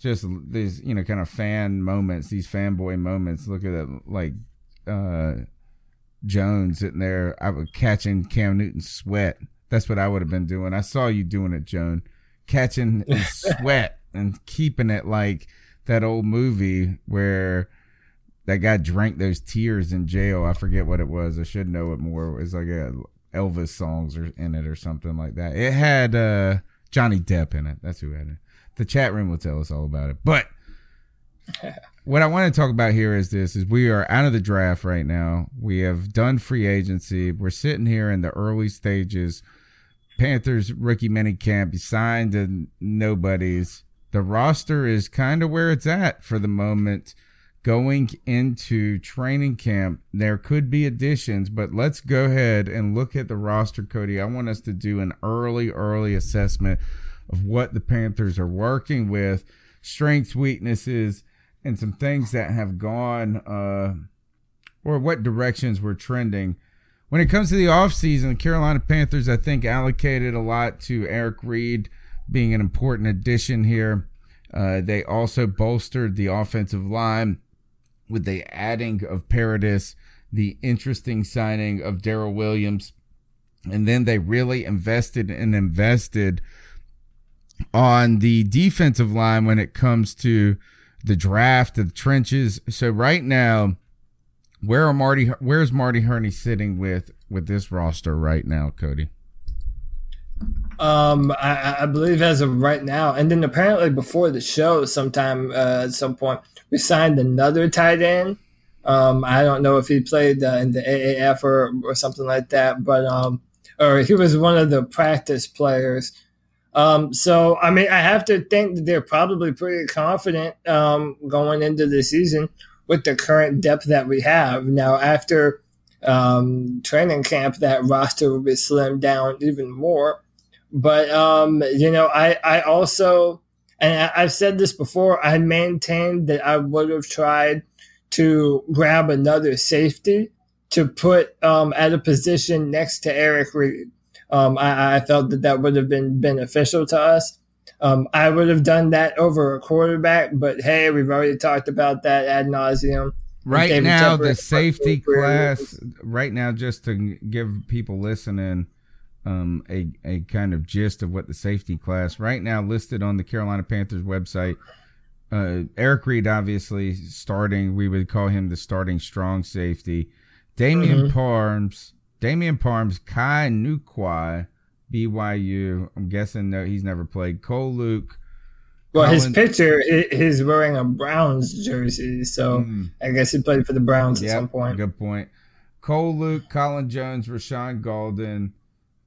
just these, kind of fan moments, these fanboy moments. Look at that, like Jones sitting there. I was catching Cam Newton's sweat. That's what I would have been doing. I saw you doing it, Joan. Catching his sweat and keeping it like that old movie where that guy drank those tears in jail. I forget what it was. I should know it more. It's like Elvis songs in it or something like that. It had Johnny Depp in it. That's who had it. The chat room will tell us all about it. But what I want to talk about here is this, is we are out of the draft right now. We have done free agency. We're sitting here in the early stages. Panthers rookie minicamp. You signed to nobody's. the roster is kind of where it's at for the moment. Going into training camp, there could be additions, but let's go ahead and look at the roster, Cody. I want us to do an early assessment of what the Panthers are working with, strengths, weaknesses, and some things that have gone or what directions we're trending. When it comes to the offseason, the Carolina Panthers, I think, allocated a lot to Eric Reid being an important addition here. They also bolstered the offensive line with the adding of Paradis, the interesting signing of Darrell Williams, and then they really invested on the defensive line when it comes to the draft, the trenches. So right now, where's Marty Hurney sitting with this roster right now, Cody? I believe as of right now, and then apparently before the show sometime at some point, we signed another tight end. I don't know if he played in the AAF or something like that, but or he was one of the practice players. So, I mean, I have to think that they're probably pretty confident going into the season with the current depth that we have. Now, after training camp, that roster will be slimmed down even more. But, you know, I also, and I've said this before, I maintained that I would have tried to grab another safety to put at a position next to Eric Reid. I felt that would have been beneficial to us. I would have done that over a quarterback, but hey, we've already talked about that ad nauseum. Right now, the safety class, right now, just to give people listening a kind of gist of what the safety class right now listed on the Carolina Panthers website, Eric Reid, obviously starting, we would call him the starting strong safety. Damian Parmes. Damian Parmes, Kai Nukwi, BYU. I'm guessing no, he's never played. Cole Luke. Well, Colin, his picture, he's wearing a Browns jersey, so I guess he played for the Browns at some point. Good point. Cole Luke, Colin Jones, Rashaan Gaulden,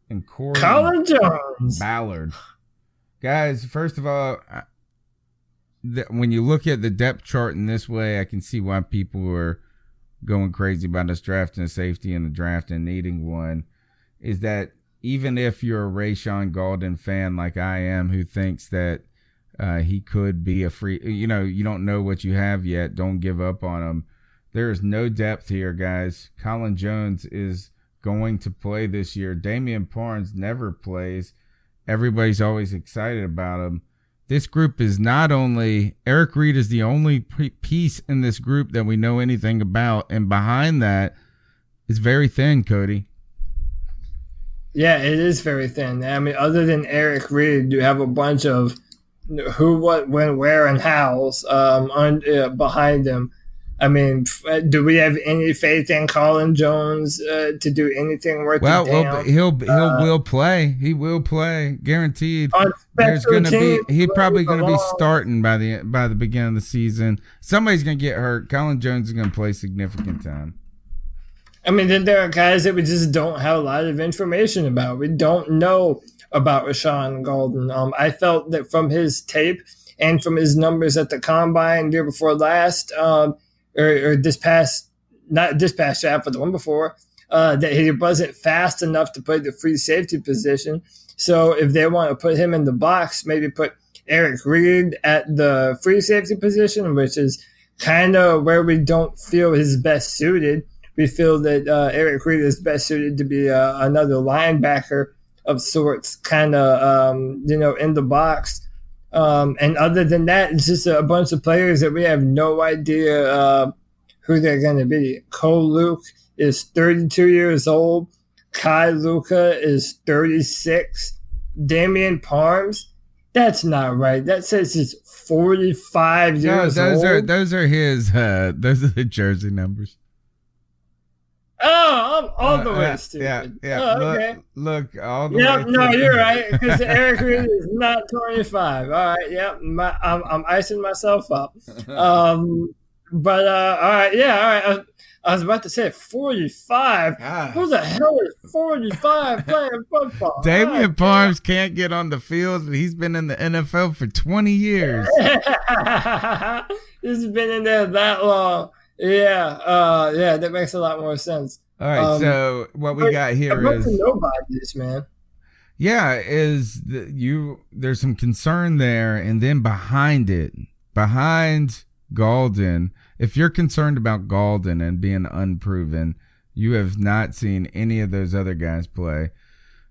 and Colin Jones Ballard. Guys, first of all, when you look at the depth chart in this way, I can see why people are going crazy about us drafting a safety in the draft and needing one, is that even if you're a Rashaan Gaulden fan like I am, who thinks that he could be a free, you know, you don't know what you have yet. Don't give up on him. There is no depth here, guys. Colin Jones is going to play this year. Damian Parnes never plays. Everybody's always excited about him. This group is not only – Eric Reid is the only piece in this group that we know anything about, and behind that is very thin, Cody. Yeah, it is very thin. I mean, other than Eric Reid, you have a bunch of who, what, when, where, and hows behind him. I mean, do we have any faith in Colin Jones to do anything worth the damn? Well, he'll play. He will play, guaranteed. There's going to be. He's probably going to be starting by the beginning of the season. Somebody's going to get hurt. Colin Jones is going to play significant time. I mean, then there are guys that we just don't have a lot of information about. We don't know about Rashaan Gaulden. I felt that from his tape and from his numbers at the combine year before last. Or this past, not this past draft, but the one before, that he wasn't fast enough to play the free safety position. So if they want to put him in the box, maybe put Eric Reid at the free safety position, which is kind of where we don't feel his best suited. We feel that Eric Reid is best suited to be another linebacker of sorts, kind of, you know, in the box. And other than that, it's just a bunch of players that we have no idea who they're going to be. Cole Luke is 32 years old. Kai Luka is 36. Damian Parmes, that's not right. That says he's 45 years old. Those are his. Those are the jersey numbers. Oh, I'm all the way stupid. Yeah. Oh, okay. Look, all the way stupid. No, you're right, because Eric Reid is not 25. All right, yep. I'm icing myself up. But, all right, yeah, all right. I was about to say 45. Gosh. Who the hell is 45 playing football? Damian Parmes can't get on the field. He's been in the NFL for 20 years. He's been in there that long. Yeah, yeah, that makes a lot more sense. All right, so what we got here is nobody's, man. Yeah, is there's some concern there, and then behind Gaulden, if you're concerned about Gaulden and being unproven, you have not seen any of those other guys play.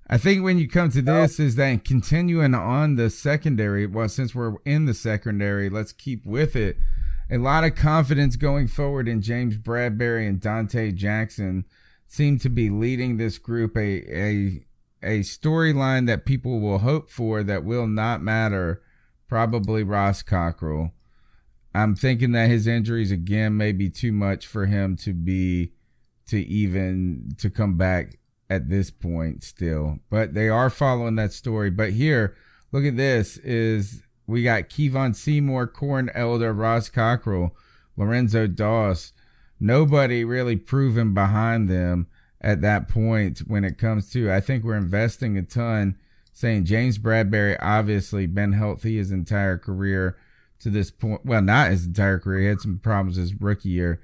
I think when you come to this is that continuing on the secondary, well, since we're in the secondary, let's keep with it. A lot of confidence going forward in James Bradbury and Donte Jackson seem to be leading this group, a storyline that people will hope for that will not matter, probably Ross Cockrell. I'm thinking that his injuries again may be too much for him to come back at this point still. But they are following that story. But here, look at this, is we got Kevon Seymour, Corn Elder, Ross Cockrell, Lorenzo Doss. Nobody really proven behind them at that point when it comes to, I think we're investing a ton, saying James Bradbury obviously been healthy his entire career. To this point, well, not his entire career. He had some problems his rookie year,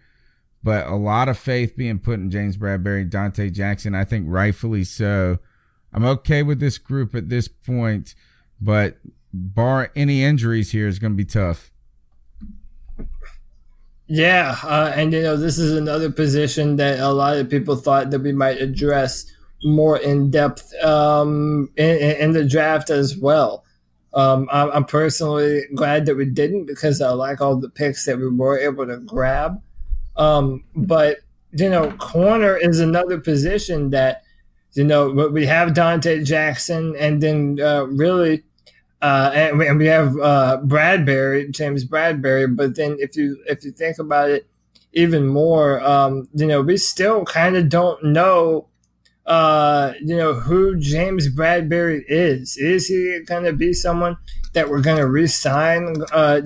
but a lot of faith being put in James Bradbury, Donte Jackson, I think rightfully so. I'm okay with this group at this point, but bar any injuries here is going to be tough. Yeah, and this is another position that a lot of people thought that we might address more in depth in the draft as well. I'm personally glad that we didn't because I like all the picks that we were able to grab. But, corner is another position that, we have Donte Jackson and then and we have James Bradbury. But then if you think about it even more, we still kind of don't know who James Bradbury is. Is he going to be someone that we're going to re-sign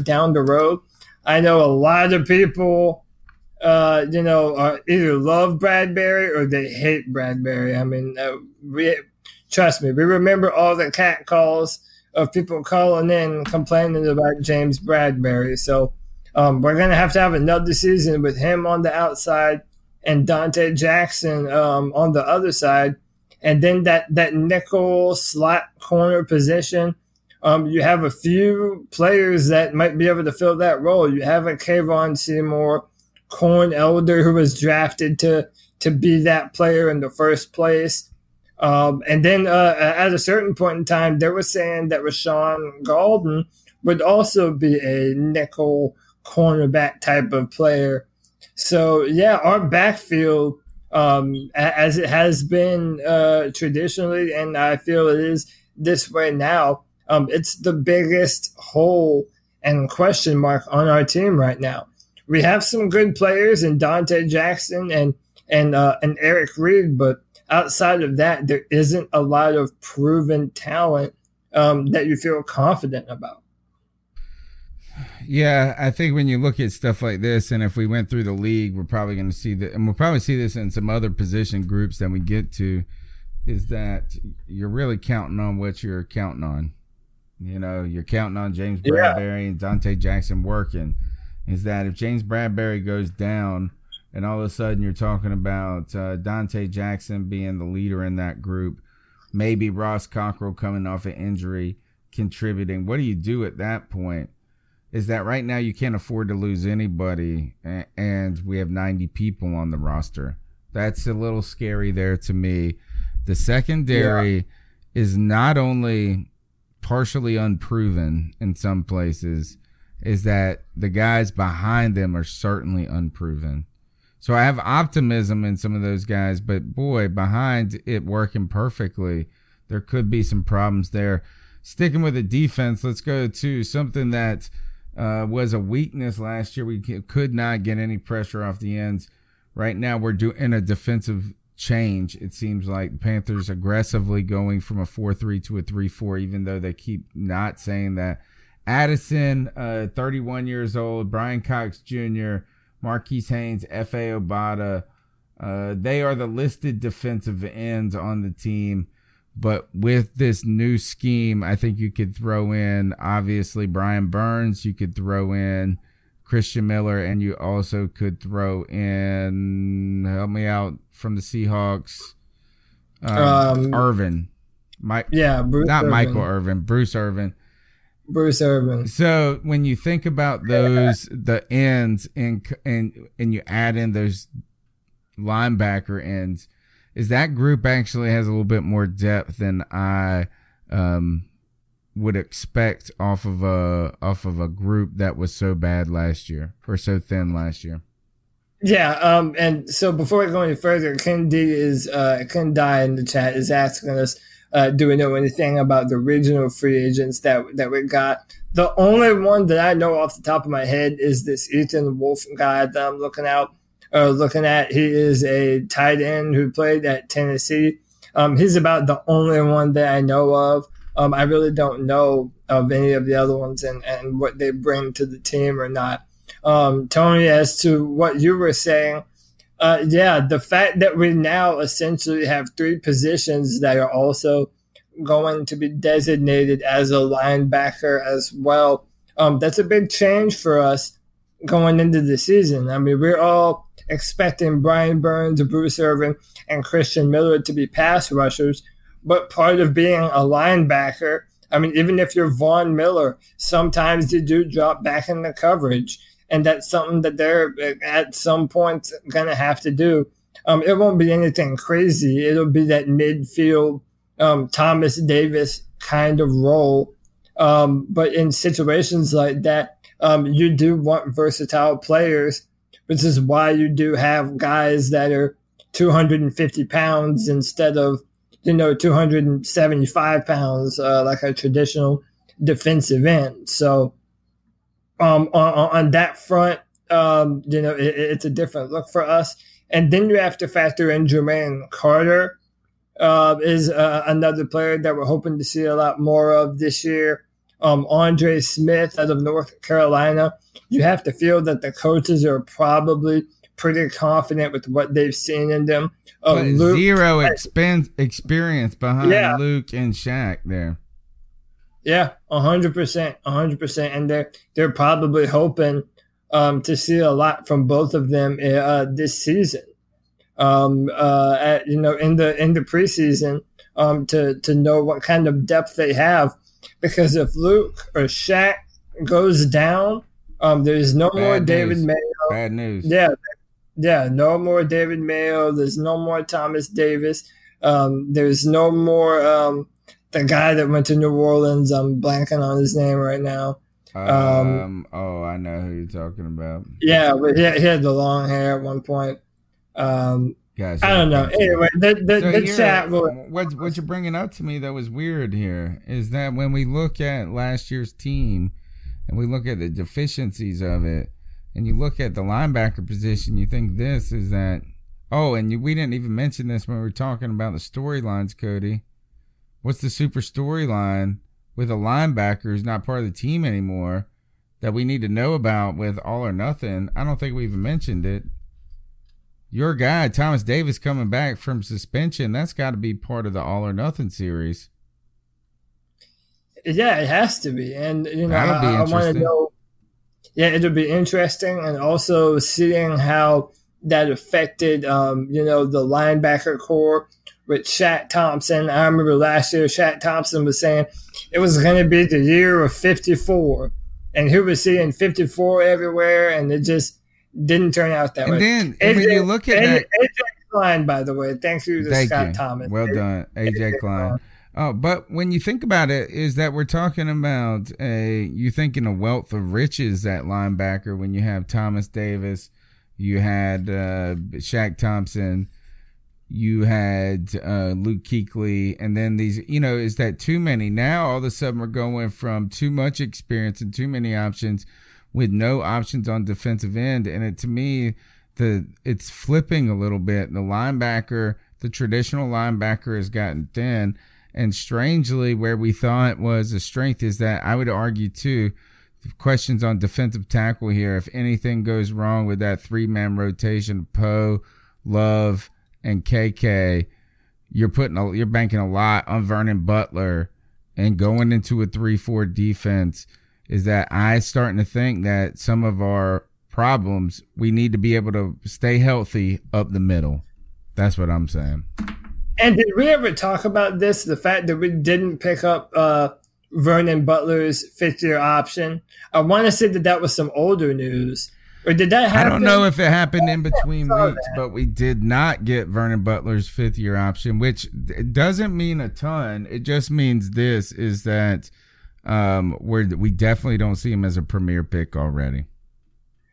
down the road? I know a lot of people, either love Bradbury or they hate Bradbury. I mean, trust me, we remember all the catcalls of people calling in complaining about James Bradbury. So we're going to have another season with him on the outside and Donte Jackson on the other side. And then that nickel slot corner position, you have a few players that might be able to fill that role. You have a Kevon Seymour, Corn Elder, who was drafted to be that player in the first place. And then at a certain point in time, they were saying that Rashaan Gaulden would also be a nickel cornerback type of player. So, yeah, our backfield, as it has been traditionally, and I feel it is this way now, it's the biggest hole and question mark on our team right now. We have some good players in Donte Jackson and Eric Reid, but outside of that, there isn't a lot of proven talent that you feel confident about. Yeah, I think when you look at stuff like this, and if we went through the league, we're probably going to see that, and we'll probably see this in some other position groups that we get to, is that you're really counting on what you're counting on. You're counting on James Bradbury and Donte Jackson working. Is that if James Bradbury goes down and all of a sudden you're talking about Donte Jackson being the leader in that group, maybe Ross Cockrell coming off an injury, contributing. What do you do at that point? Is that right now you can't afford to lose anybody, and we have 90 people on the roster. That's a little scary there to me. The secondary is not only partially unproven in some places, is that the guys behind them are certainly unproven. So I have optimism in some of those guys, but boy, behind it working perfectly, there could be some problems there. Sticking with the defense, let's go to something that was a weakness last year. We could not get any pressure off the ends. Right now we're doing a defensive change. It seems like the Panthers aggressively going from a 4-3 to a 3-4, even though they keep not saying that. Addison, 31 years old, Brian Cox Jr., Marquise Haynes, F.A. Obata. They are the listed defensive ends on the team. But with this new scheme, I think you could throw in, obviously, Brian Burns. You could throw in Christian Miller, and you also could throw in, help me out from the Seahawks, Irvin. Bruce Irvin. Bruce Irvin. So when you think about those, the ends, and you add in those linebacker ends, is that group actually has a little bit more depth than I would expect off of a group that was so bad last year, or so thin last year. Yeah, and so before we go any further, Ken Dye in the chat is asking us, do we know anything about the regional free agents that we got? The only one that I know off the top of my head is this Ethan Wolf guy that I'm looking at. He is a tight end who played at Tennessee. He's about the only one that I know of. I really don't know of any of the other ones and what they bring to the team or not. Tony, as to what you were saying, the fact that we now essentially have three positions that are also going to be designated as a linebacker as well, that's a big change for us going into the season. I mean, we're all expecting Brian Burns, Bruce Irvin, and Christian Miller to be pass rushers, but part of being a linebacker, I mean, even if you're Vaughn Miller, sometimes you do drop back in the coverage. And that's something that they're at some point going to have to do. It won't be anything crazy. It'll be that midfield Thomas Davis kind of role. But in situations like that, you do want versatile players, which is why you do have guys that are 250 pounds instead of, 275 pounds, like a traditional defensive end. So, on that front, it's a different look for us. And then you have to factor in Jermaine Carter is another player that we're hoping to see a lot more of this year. Andre Smith out of North Carolina. You have to feel that the coaches are probably pretty confident with what they've seen in them. Zero experience behind Luke and Shaq there. Yeah, 100%. And they're probably hoping to see a lot from both of them this season. In the preseason, to know what kind of depth they have, because if Luke or Shaq goes down, there's no more David Mayo. Bad news. Yeah, no more David Mayo. There's no more Thomas Davis. There's no more. The guy that went to New Orleans, I'm blanking on his name right now. I know who you're talking about. Yeah, but he had the long hair at one point. Guys, I don't know. Anyway, the chat. What you're bringing up to me that was weird here is that when we look at last year's team and we look at the deficiencies of it, and you look at the linebacker position, you think this is that. Oh, and we didn't even mention this when we were talking about the storylines, Cody. What's the super storyline with a linebacker who's not part of the team anymore that we need to know about with All or Nothing? I don't think we even mentioned it. Your guy, Thomas Davis, coming back from suspension, that's got to be part of the All or Nothing series. Yeah, it has to be. And, I want to know. Yeah, it'll be interesting. And also seeing how that affected, the linebacker core. With Shaq Thompson, I remember last year Shaq Thompson was saying it was going to be the year of 54. And he was seeing 54 everywhere, and it just didn't turn out that way. And then when you look at that. AJ Klein, by the way. Thank you to Scott Thomas. Well done, AJ Klein. Oh, but when you think about it, is that we're talking about you thinking a wealth of riches at linebacker when you have Thomas Davis, you had Shaq Thompson, you had Luke Kuechly, and then these, is that too many? Now all of a sudden we're going from too much experience and too many options with no options on defensive end. And it, to me, it's flipping a little bit. The linebacker, the traditional linebacker, has gotten thin. And strangely, where we thought was a strength is that I would argue too, Questions on defensive tackle here. If anything goes wrong with that three-man rotation, Poe, Love, and KK, you're banking a lot on Vernon Butler, and going into a 3-4 defense is that I'm starting to think that some of our problems, we need to be able to stay healthy up the middle. That's what I'm saying. And did we ever talk about this, the fact that we didn't pick up Vernon Butler's fifth-year option? I want to say that was some older news. Or did that happen? I don't know if it happened in between weeks, but we did not get Vernon Butler's fifth-year option, which doesn't mean a ton. It just means this, is that we definitely don't see him as a premier pick already.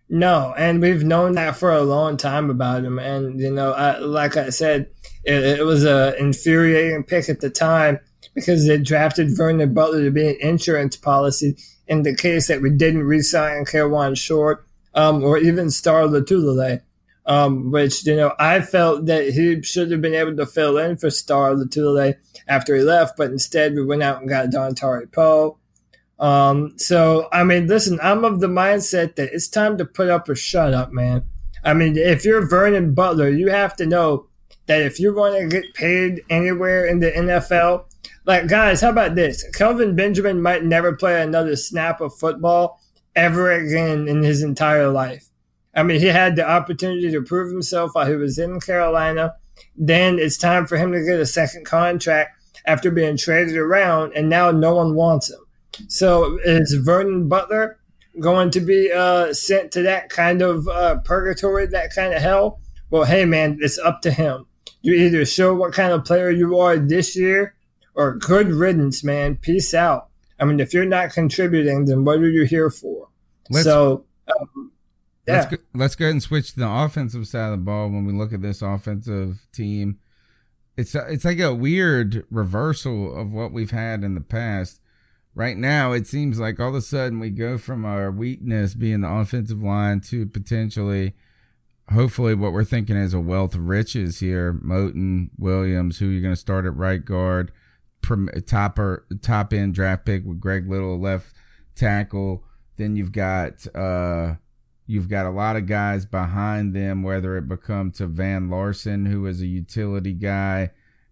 No, and we've known that for a long time about him. And, you know, like I said, it was an infuriating pick at the time, because they drafted Vernon Butler to be an insurance policy in the case that we didn't re-sign Kerwan Short or even Star Lotulelei, which, you know, I felt that he should have been able to fill in for Star Lotulelei after he left, but instead we went out and got Dontari Poe. So, I mean, listen, I'm of the mindset that it's time to put up or shut up, man. I mean, if you're Vernon Butler, you have to know that if you want to get paid anywhere in the NFL – like, guys, how about this? Kelvin Benjamin might never play another snap of football ever again in his entire life. I mean, he had the opportunity to prove himself while he was in Carolina. Then it's time for him to get a second contract after being traded around, and now no one wants him. So is Vernon Butler going to be sent to that kind of purgatory, that kind of hell? Well, hey, man, it's up to him. You either show what kind of player you are this year, or good riddance, man. Peace out. I mean, if you're not contributing, then what are you here for? Let's go ahead and switch to the offensive side of the ball when we look at this offensive team. It's like a weird reversal of what we've had in the past. Right now, it seems like all of a sudden we go from our weakness being the offensive line to potentially, hopefully, what we're thinking is a wealth of riches here. Moten, Williams, who you're going to start at right guard, top end draft pick with Greg Little left tackle. Then you've got a lot of guys behind them, whether it becomes to Van Larson, who is a utility guy,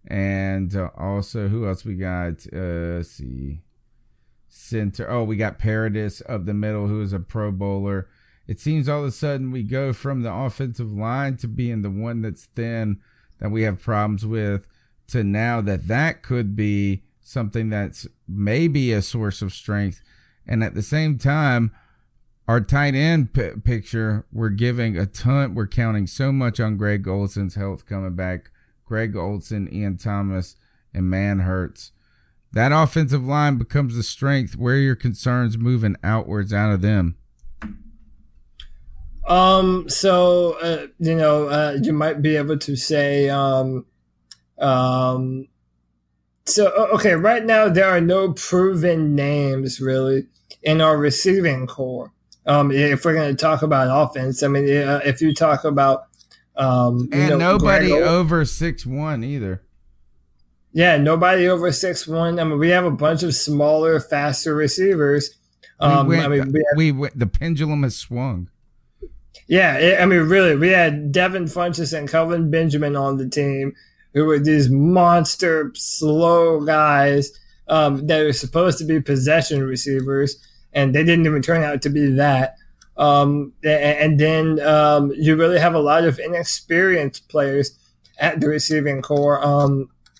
and also who else we got? Center. Oh, we got Paradis up the middle, who is a Pro Bowler. It seems all of a sudden we go from the offensive line to being the one that's thin that we have problems with, to now that could be something that's maybe a source of strength. And at the same time, our tight end picture, we're giving a ton. We're counting so much on Greg Olsen's health coming back. Greg Olsen, Ian Thomas, and Manhurts. That offensive line becomes the strength. Where are your concerns moving outwards out of them? You might be able to say, okay, right now there are no proven names really in our receiving core. If we're going to talk about offense, I mean, if you talk about, nobody over 6'1" either. Yeah, nobody over 6'1". I mean, we have a bunch of smaller, faster receivers. The pendulum has swung. Yeah, really, we had Devin Funchess and Kelvin Benjamin on the team, who were these monster, slow guys that were supposed to be possession receivers, and they didn't even turn out to be that. And then you really have a lot of inexperienced players at the receiving core.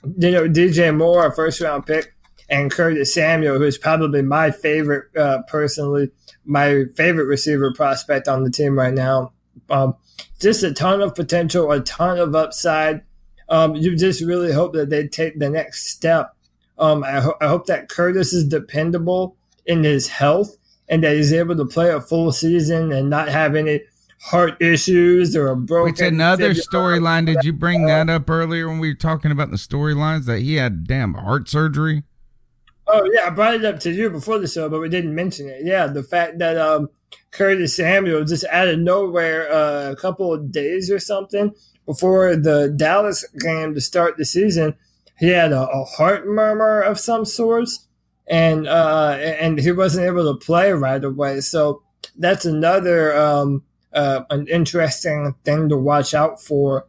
DJ Moore, a first-round pick, and Curtis Samuel, who's probably my favorite, personally, my favorite receiver prospect on the team right now. Just a ton of potential, a ton of upside. You just really hope that they take the next step. I hope that Curtis is dependable in his health and that he's able to play a full season and not have any heart issues or a broken. Which another storyline. Did you bring that up earlier when we were talking about the storylines that he had damn heart surgery? Oh, yeah, I brought it up to you before the show, but we didn't mention it. Yeah, the fact that Curtis Samuel just out of nowhere a couple of days or something before the Dallas game to start the season, he had a heart murmur of some sorts, and he wasn't able to play right away. So that's another an interesting thing to watch out for.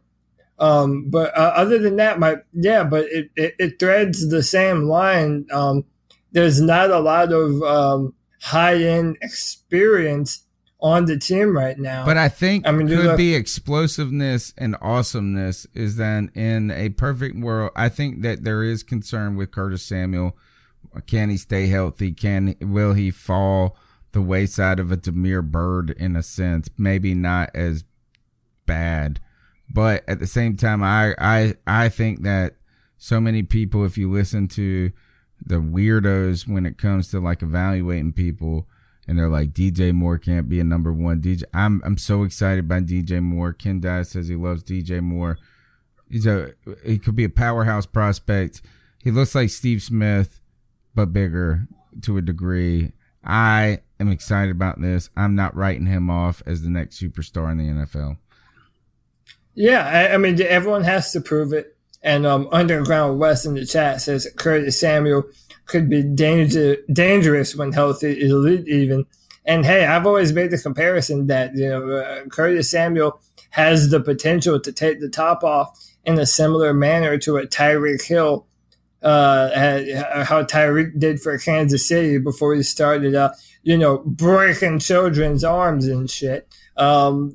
But other than that, it threads the same line. There's not a lot of high-end experience on the team right now. But I think could be explosiveness and awesomeness is then in a perfect world. I think that there is concern with Curtis Samuel. Can he stay healthy? Will he fall the wayside of a Damiere Byrd in a sense? Maybe not as bad. But at the same time, I think that so many people, if you listen to the weirdos when it comes to like evaluating people, and they're like, DJ Moore can't be a number one DJ. I'm so excited by DJ Moore. Ken Dye says he loves DJ Moore. He could be a powerhouse prospect. He looks like Steve Smith, but bigger to a degree. I am excited about this. I'm not writing him off as the next superstar in the NFL. Yeah, I mean, everyone has to prove it. And Underground West in the chat says Curtis Samuel could be dangerous when healthy, elite even. And, hey, I've always made the comparison that, Curtis Samuel has the potential to take the top off in a similar manner to what Tyreek Hill, how Tyreek did for Kansas City before he started, breaking children's arms and shit. So,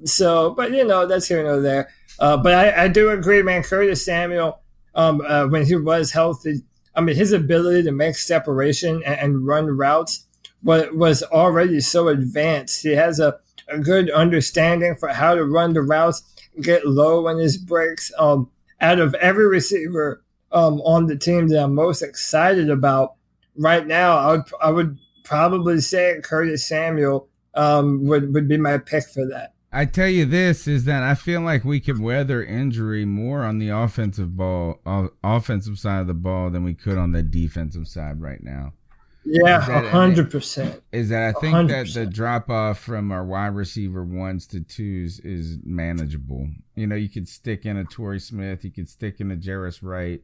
that's here and there. But I do agree, man. Curtis Samuel, when he was healthy, I mean, his ability to make separation and run routes was already so advanced. He has a good understanding for how to run the routes, get low on his breaks. Out of every receiver on the team that I'm most excited about right now, I would probably say Curtis Samuel would be my pick for that. I tell you this, is that I feel like we could weather injury more on the offensive side of the ball than we could on the defensive side right now. Yeah, 100%. Is that I think 100%. That the drop-off from our wide receiver ones to twos is manageable. You could stick in a Torrey Smith. You could stick in a Jarris Wright.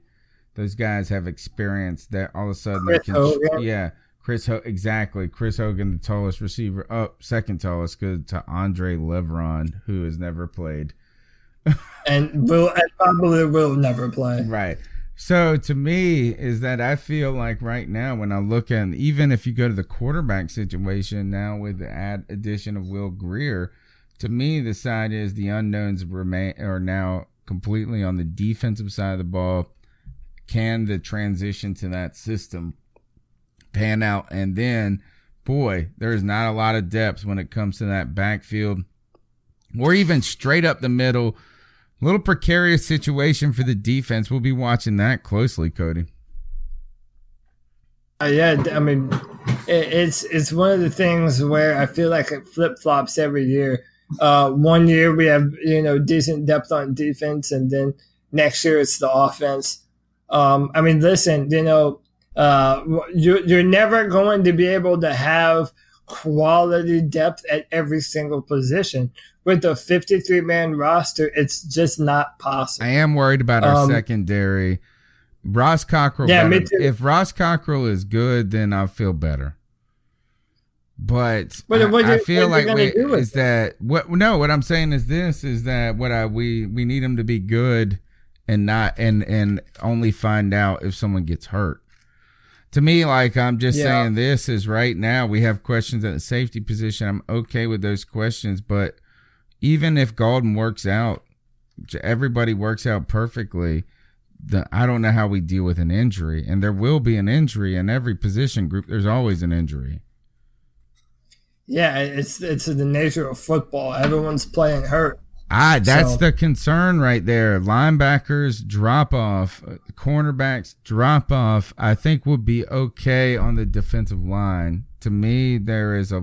Those guys have experience that all of a sudden they can – yeah. Exactly. Chris Hogan, the tallest receiver, second tallest, good to Andre Leveron, who has never played, and probably will never play. Right. So to me, is that I feel like right now when I look at, even if you go to the quarterback situation now with the addition of Will Grier, to me the side is the unknowns are now completely on the defensive side of the ball. Can the transition to that system pan out? And then, boy, there's not a lot of depth when it comes to that backfield or even straight up the middle. A little precarious situation for the defense. We'll be watching that closely, Cody. Yeah, I mean, it's one of the things where I feel like it flip-flops every year. One year we have, decent depth on defense, and then next year it's the offense. I mean, listen, you're never going to be able to have quality depth at every single position. With a 53-man roster, it's just not possible. I am worried about our secondary. Ross Cockrell. Yeah, me too. If Ross Cockrell is good, then I'll feel better. But I feel like what I'm saying is this, is that we need him to be good and not and only find out if someone gets hurt. To me, like I'm just saying, this is right now we have questions at the safety position. I'm okay with those questions, but even if Gaulden works out, everybody works out perfectly, I don't know how we deal with an injury. And there will be an injury in every position group. There's always an injury. Yeah, it's the nature of football. Everyone's playing hurt. That's the concern right there. Linebackers drop off, cornerbacks drop off. I think we'll be okay on the defensive line. To me, there is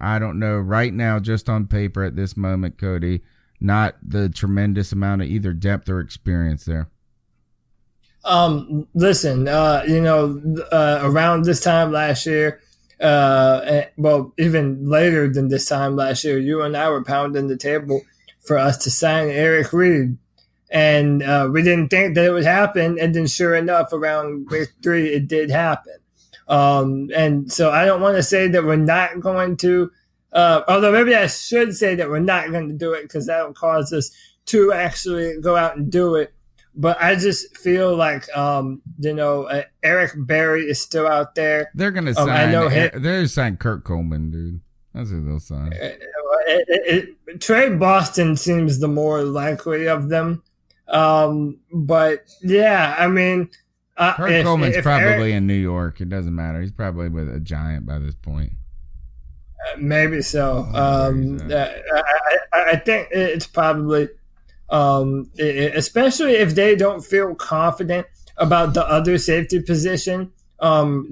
I don't know right now, just on paper at this moment, Cody, not the tremendous amount of either depth or experience there. Around this time last year, even later than this time last year, you and I were pounding the table for us to sign Eric Reid. And we didn't think that it would happen. And then sure enough, around week 3, it did happen. And so I don't want to say that we're not going to, although maybe I should say that we're not going to do it because that'll cause us to actually go out and do it. But I just feel like, Eric Berry is still out there. They're going to sign. I know they're going to sign Kurt Coleman, dude. That's what they'll sign. Trey Boston seems the more likely of them. Kurt Coleman's probably in New York. It doesn't matter. He's probably with a Giant by this point. Maybe so. I think it's probably... especially if they don't feel confident about the other safety position, sometime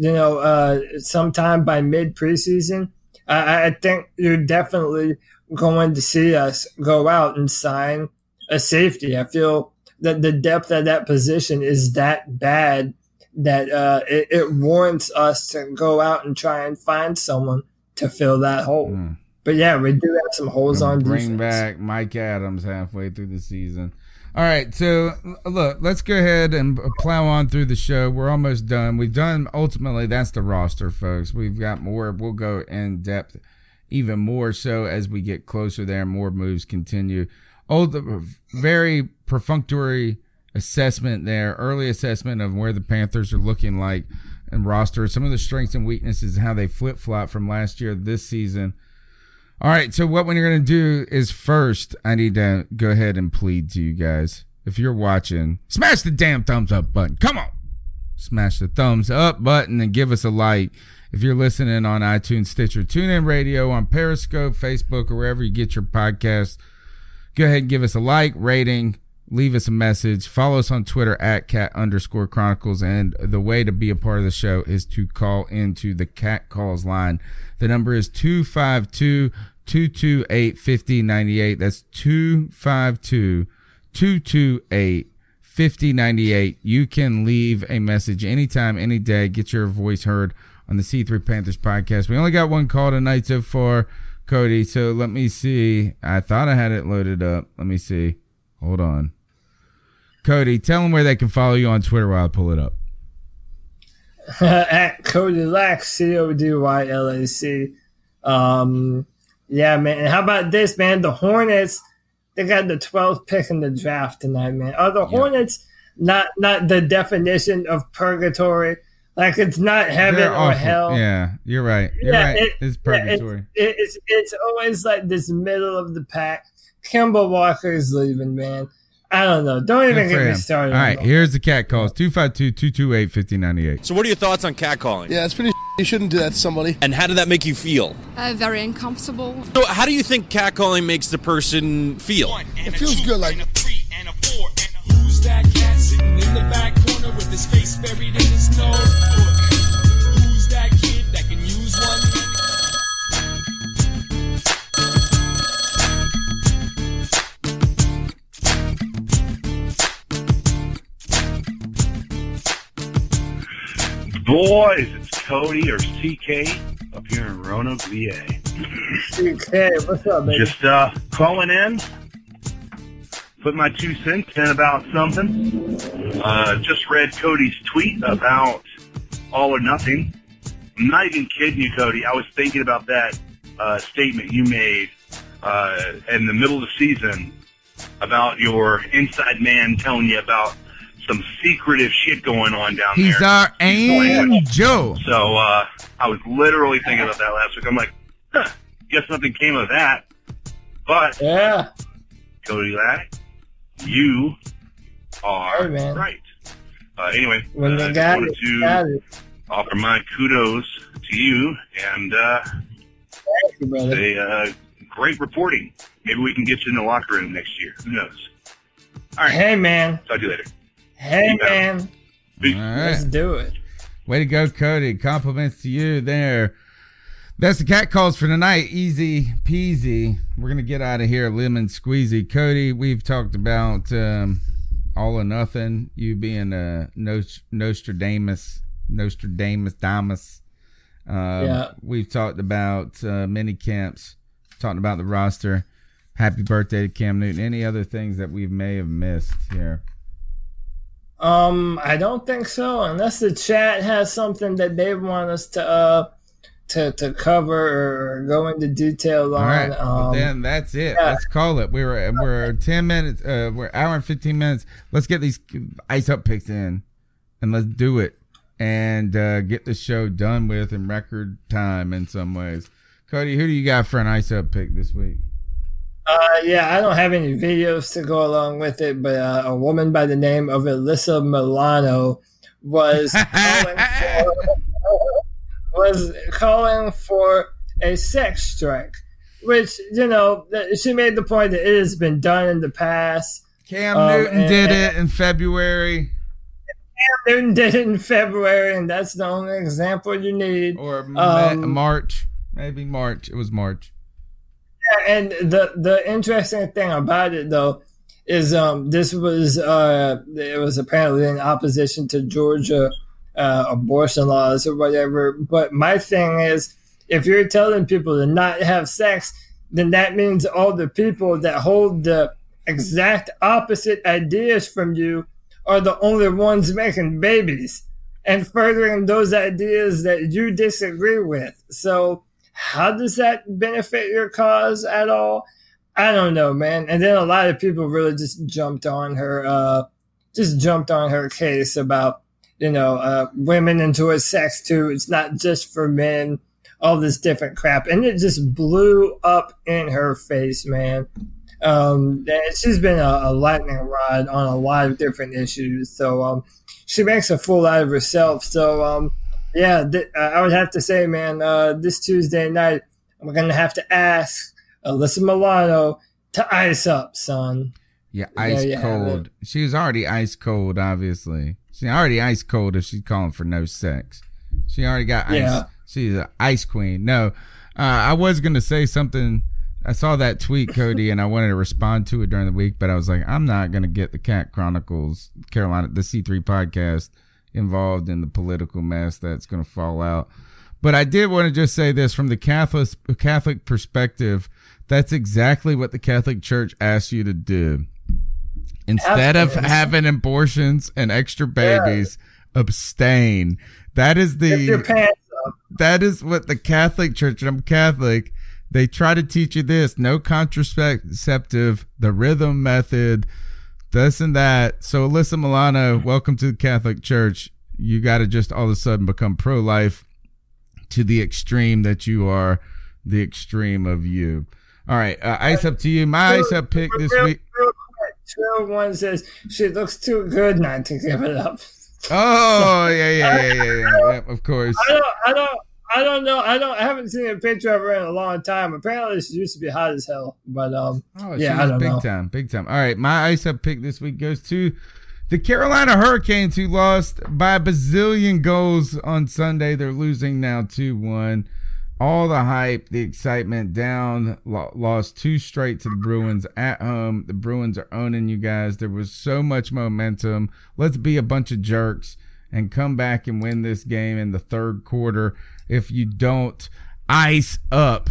by mid preseason, I think you're definitely going to see us go out and sign a safety. I feel that the depth of that position is that bad that it warrants us to go out and try and find someone to fill that hole. Mm. But, yeah, we do have some holes on defense. Bring back Mike Adams halfway through the season. All right, so, look, let's go ahead and plow on through the show. We're almost done. We've done, ultimately, that's the roster, folks. We've got more. We'll go in depth even more so as we get closer there. More moves continue. Oh, the very perfunctory assessment there, early assessment of where the Panthers are looking like and roster, some of the strengths and weaknesses, how they flip-flop from last year to this season. All right, so what we're going to do is first, I need to go ahead and plead to you guys. If you're watching, smash the damn thumbs up button. Come on. Smash the thumbs up button and give us a like. If you're listening on iTunes, Stitcher, TuneIn Radio, on Periscope, Facebook, or wherever you get your podcast, go ahead and give us a like, rating, leave us a message. Follow us on Twitter at @cat_chronicles. And the way to be a part of the show is to call into the Cat Calls line. The number is 252 228-5098. That's 252-228-5098. You can leave a message anytime, any day. Get your voice heard on the C3 Panthers podcast. We only got one call tonight so far, Cody. So let me see. I thought I had it loaded up. Let me see. Hold on. Cody, tell them where they can follow you on Twitter while I pull it up. At Cody Lack, CODYLAC. Yeah, man. And how about this, man? The Hornets, they got the 12th pick in the draft tonight, man. Are the Hornets not the definition of purgatory? Like, it's not heaven or hell. Yeah, you're right. You're right. It's purgatory. It's always like this middle of the pack. Kemba Walker is leaving, man. I don't know. Don't even get me started. All right, here's the cat calls. 252-228-5098. So what are your thoughts on catcalling? Yeah, it's pretty you shouldn't do that to somebody. And how did that make you feel? Very uncomfortable. So how do you think catcalling makes the person feel? It feels good like... Who's that cat sitting in the back corner with his face buried in his nose? Who's that kid that can use one? Boys, it's Cody or CK up here in Roanoke, VA. CK, what's up, man? Just calling in, put my 2 cents in about something. Just read Cody's tweet about All or Nothing. I'm not even kidding you, Cody. I was thinking about that statement you made in the middle of the season about your inside man telling you about some secretive shit going on down there. He's our angel. So I was literally thinking about that last week. I'm like, guess nothing came of that. But yeah, Cody Lack, you are right. Anyway, I just wanted to offer my kudos to you and say great reporting. Maybe we can get you in the locker room next year. Who knows? All right. Hey, man. Talk to you later. Hey, man. All right. Let's do it. Way to go, Cody. Compliments to you there. That's the cat calls for tonight. Easy peasy. We're going to get out of here lemon squeezy. Cody, we've talked about All or Nothing, you being a Nostradamus. We've talked about mini camps, talking about the roster. Happy birthday to Cam Newton. Any other things that we may have missed here? I don't think so, unless the chat has something that they want us to cover or go into detail on. All right, well, then that's it. Yeah. Let's call it. We're 10 minutes. We're hour and 15 minutes. Let's get these ice up picks in, and let's do it, and get the show done with in record time in some ways. Cody, who do you got for an ice up pick this week? Yeah, I don't have any videos to go along with it, but a woman by the name of Alyssa Milano was calling for a sex strike, which, you know, she made the point that it has been done in the past. Cam Newton did it in February. Cam Newton did it in February, and that's the only example you need. Or March. Maybe March. It was March. Yeah, and the interesting thing about it, though, is this was it was apparently in opposition to Georgia abortion laws or whatever. But my thing is, if you're telling people to not have sex, then that means all the people that hold the exact opposite ideas from you are the only ones making babies and furthering those ideas that you disagree with. So how does that benefit your cause at all? I don't know, man. And then a lot of people really just jumped on her case about, you know, women enjoy sex too. It's not just for men, all this different crap. And it just blew up in her face, man. She's been a lightning rod on a lot of different issues. So she makes a fool out of herself. So, yeah, I would have to say, man, this Tuesday night, I'm going to have to ask Alyssa Milano to ice up, son. Yeah, ice cold. She was already ice cold, obviously. She's already ice cold if she's calling for no sex. She already got ice. Yeah. She's an ice queen. No, I was going to say something. I saw that tweet, Cody, and I wanted to respond to it during the week, but I was like, I'm not going to get the Cat Chronicles, Carolina, the C3 podcast, involved in the political mess that's going to fall out. But I did want to just say this from the Catholic perspective. That's exactly what the Catholic Church asks you to do. Instead of having abortions and extra babies, abstain. That is what the Catholic Church, and I'm Catholic, they try to teach you this: no contraceptive, the rhythm method, this and that. So Alyssa Milano, welcome to the Catholic Church. You got to just all of a sudden become pro-life to the extreme that you are, the extreme of you. All right, ice up to you. My ice up pick this week. Real one says she looks too good not to give it up. Oh yeah. Of course. I don't know. I haven't seen a picture of her in a long time. Apparently, she used to be hot as hell. But big time. All right, my ice up pick this week goes to the Carolina Hurricanes, who lost by a bazillion goals on Sunday. They're losing now 2-1. All the hype, the excitement down. Lost two straight to the Bruins at home. The Bruins are owning you guys. There was so much momentum. Let's be a bunch of jerks and come back and win this game in the third quarter. If you don't, ice up.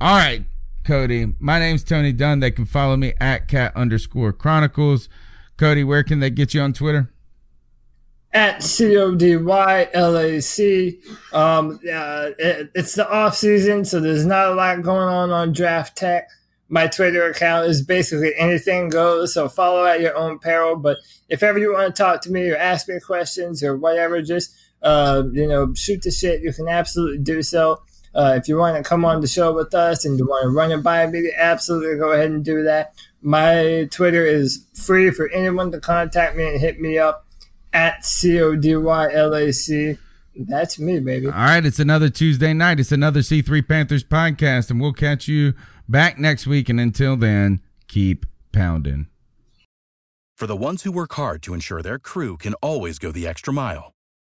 All right, Cody. My name's Tony Dunn. They can follow me at @cat_chronicles. Cody, where can they get you on Twitter? @CODYLAC. It's the off season, so there's not a lot going on Draft Tech. My Twitter account is basically anything goes, so follow at your own peril. But if ever you want to talk to me or ask me questions or whatever, just shoot the shit. You can absolutely do so. If you want to come on the show with us and you want to run it by me, absolutely go ahead and do that. My Twitter is free for anyone to contact me and hit me up. @CODYLAC. That's me, baby. All right, it's another Tuesday night. It's another C3 Panthers podcast, and we'll catch you back next week. And until then, keep pounding. For the ones who work hard to ensure their crew can always go the extra mile,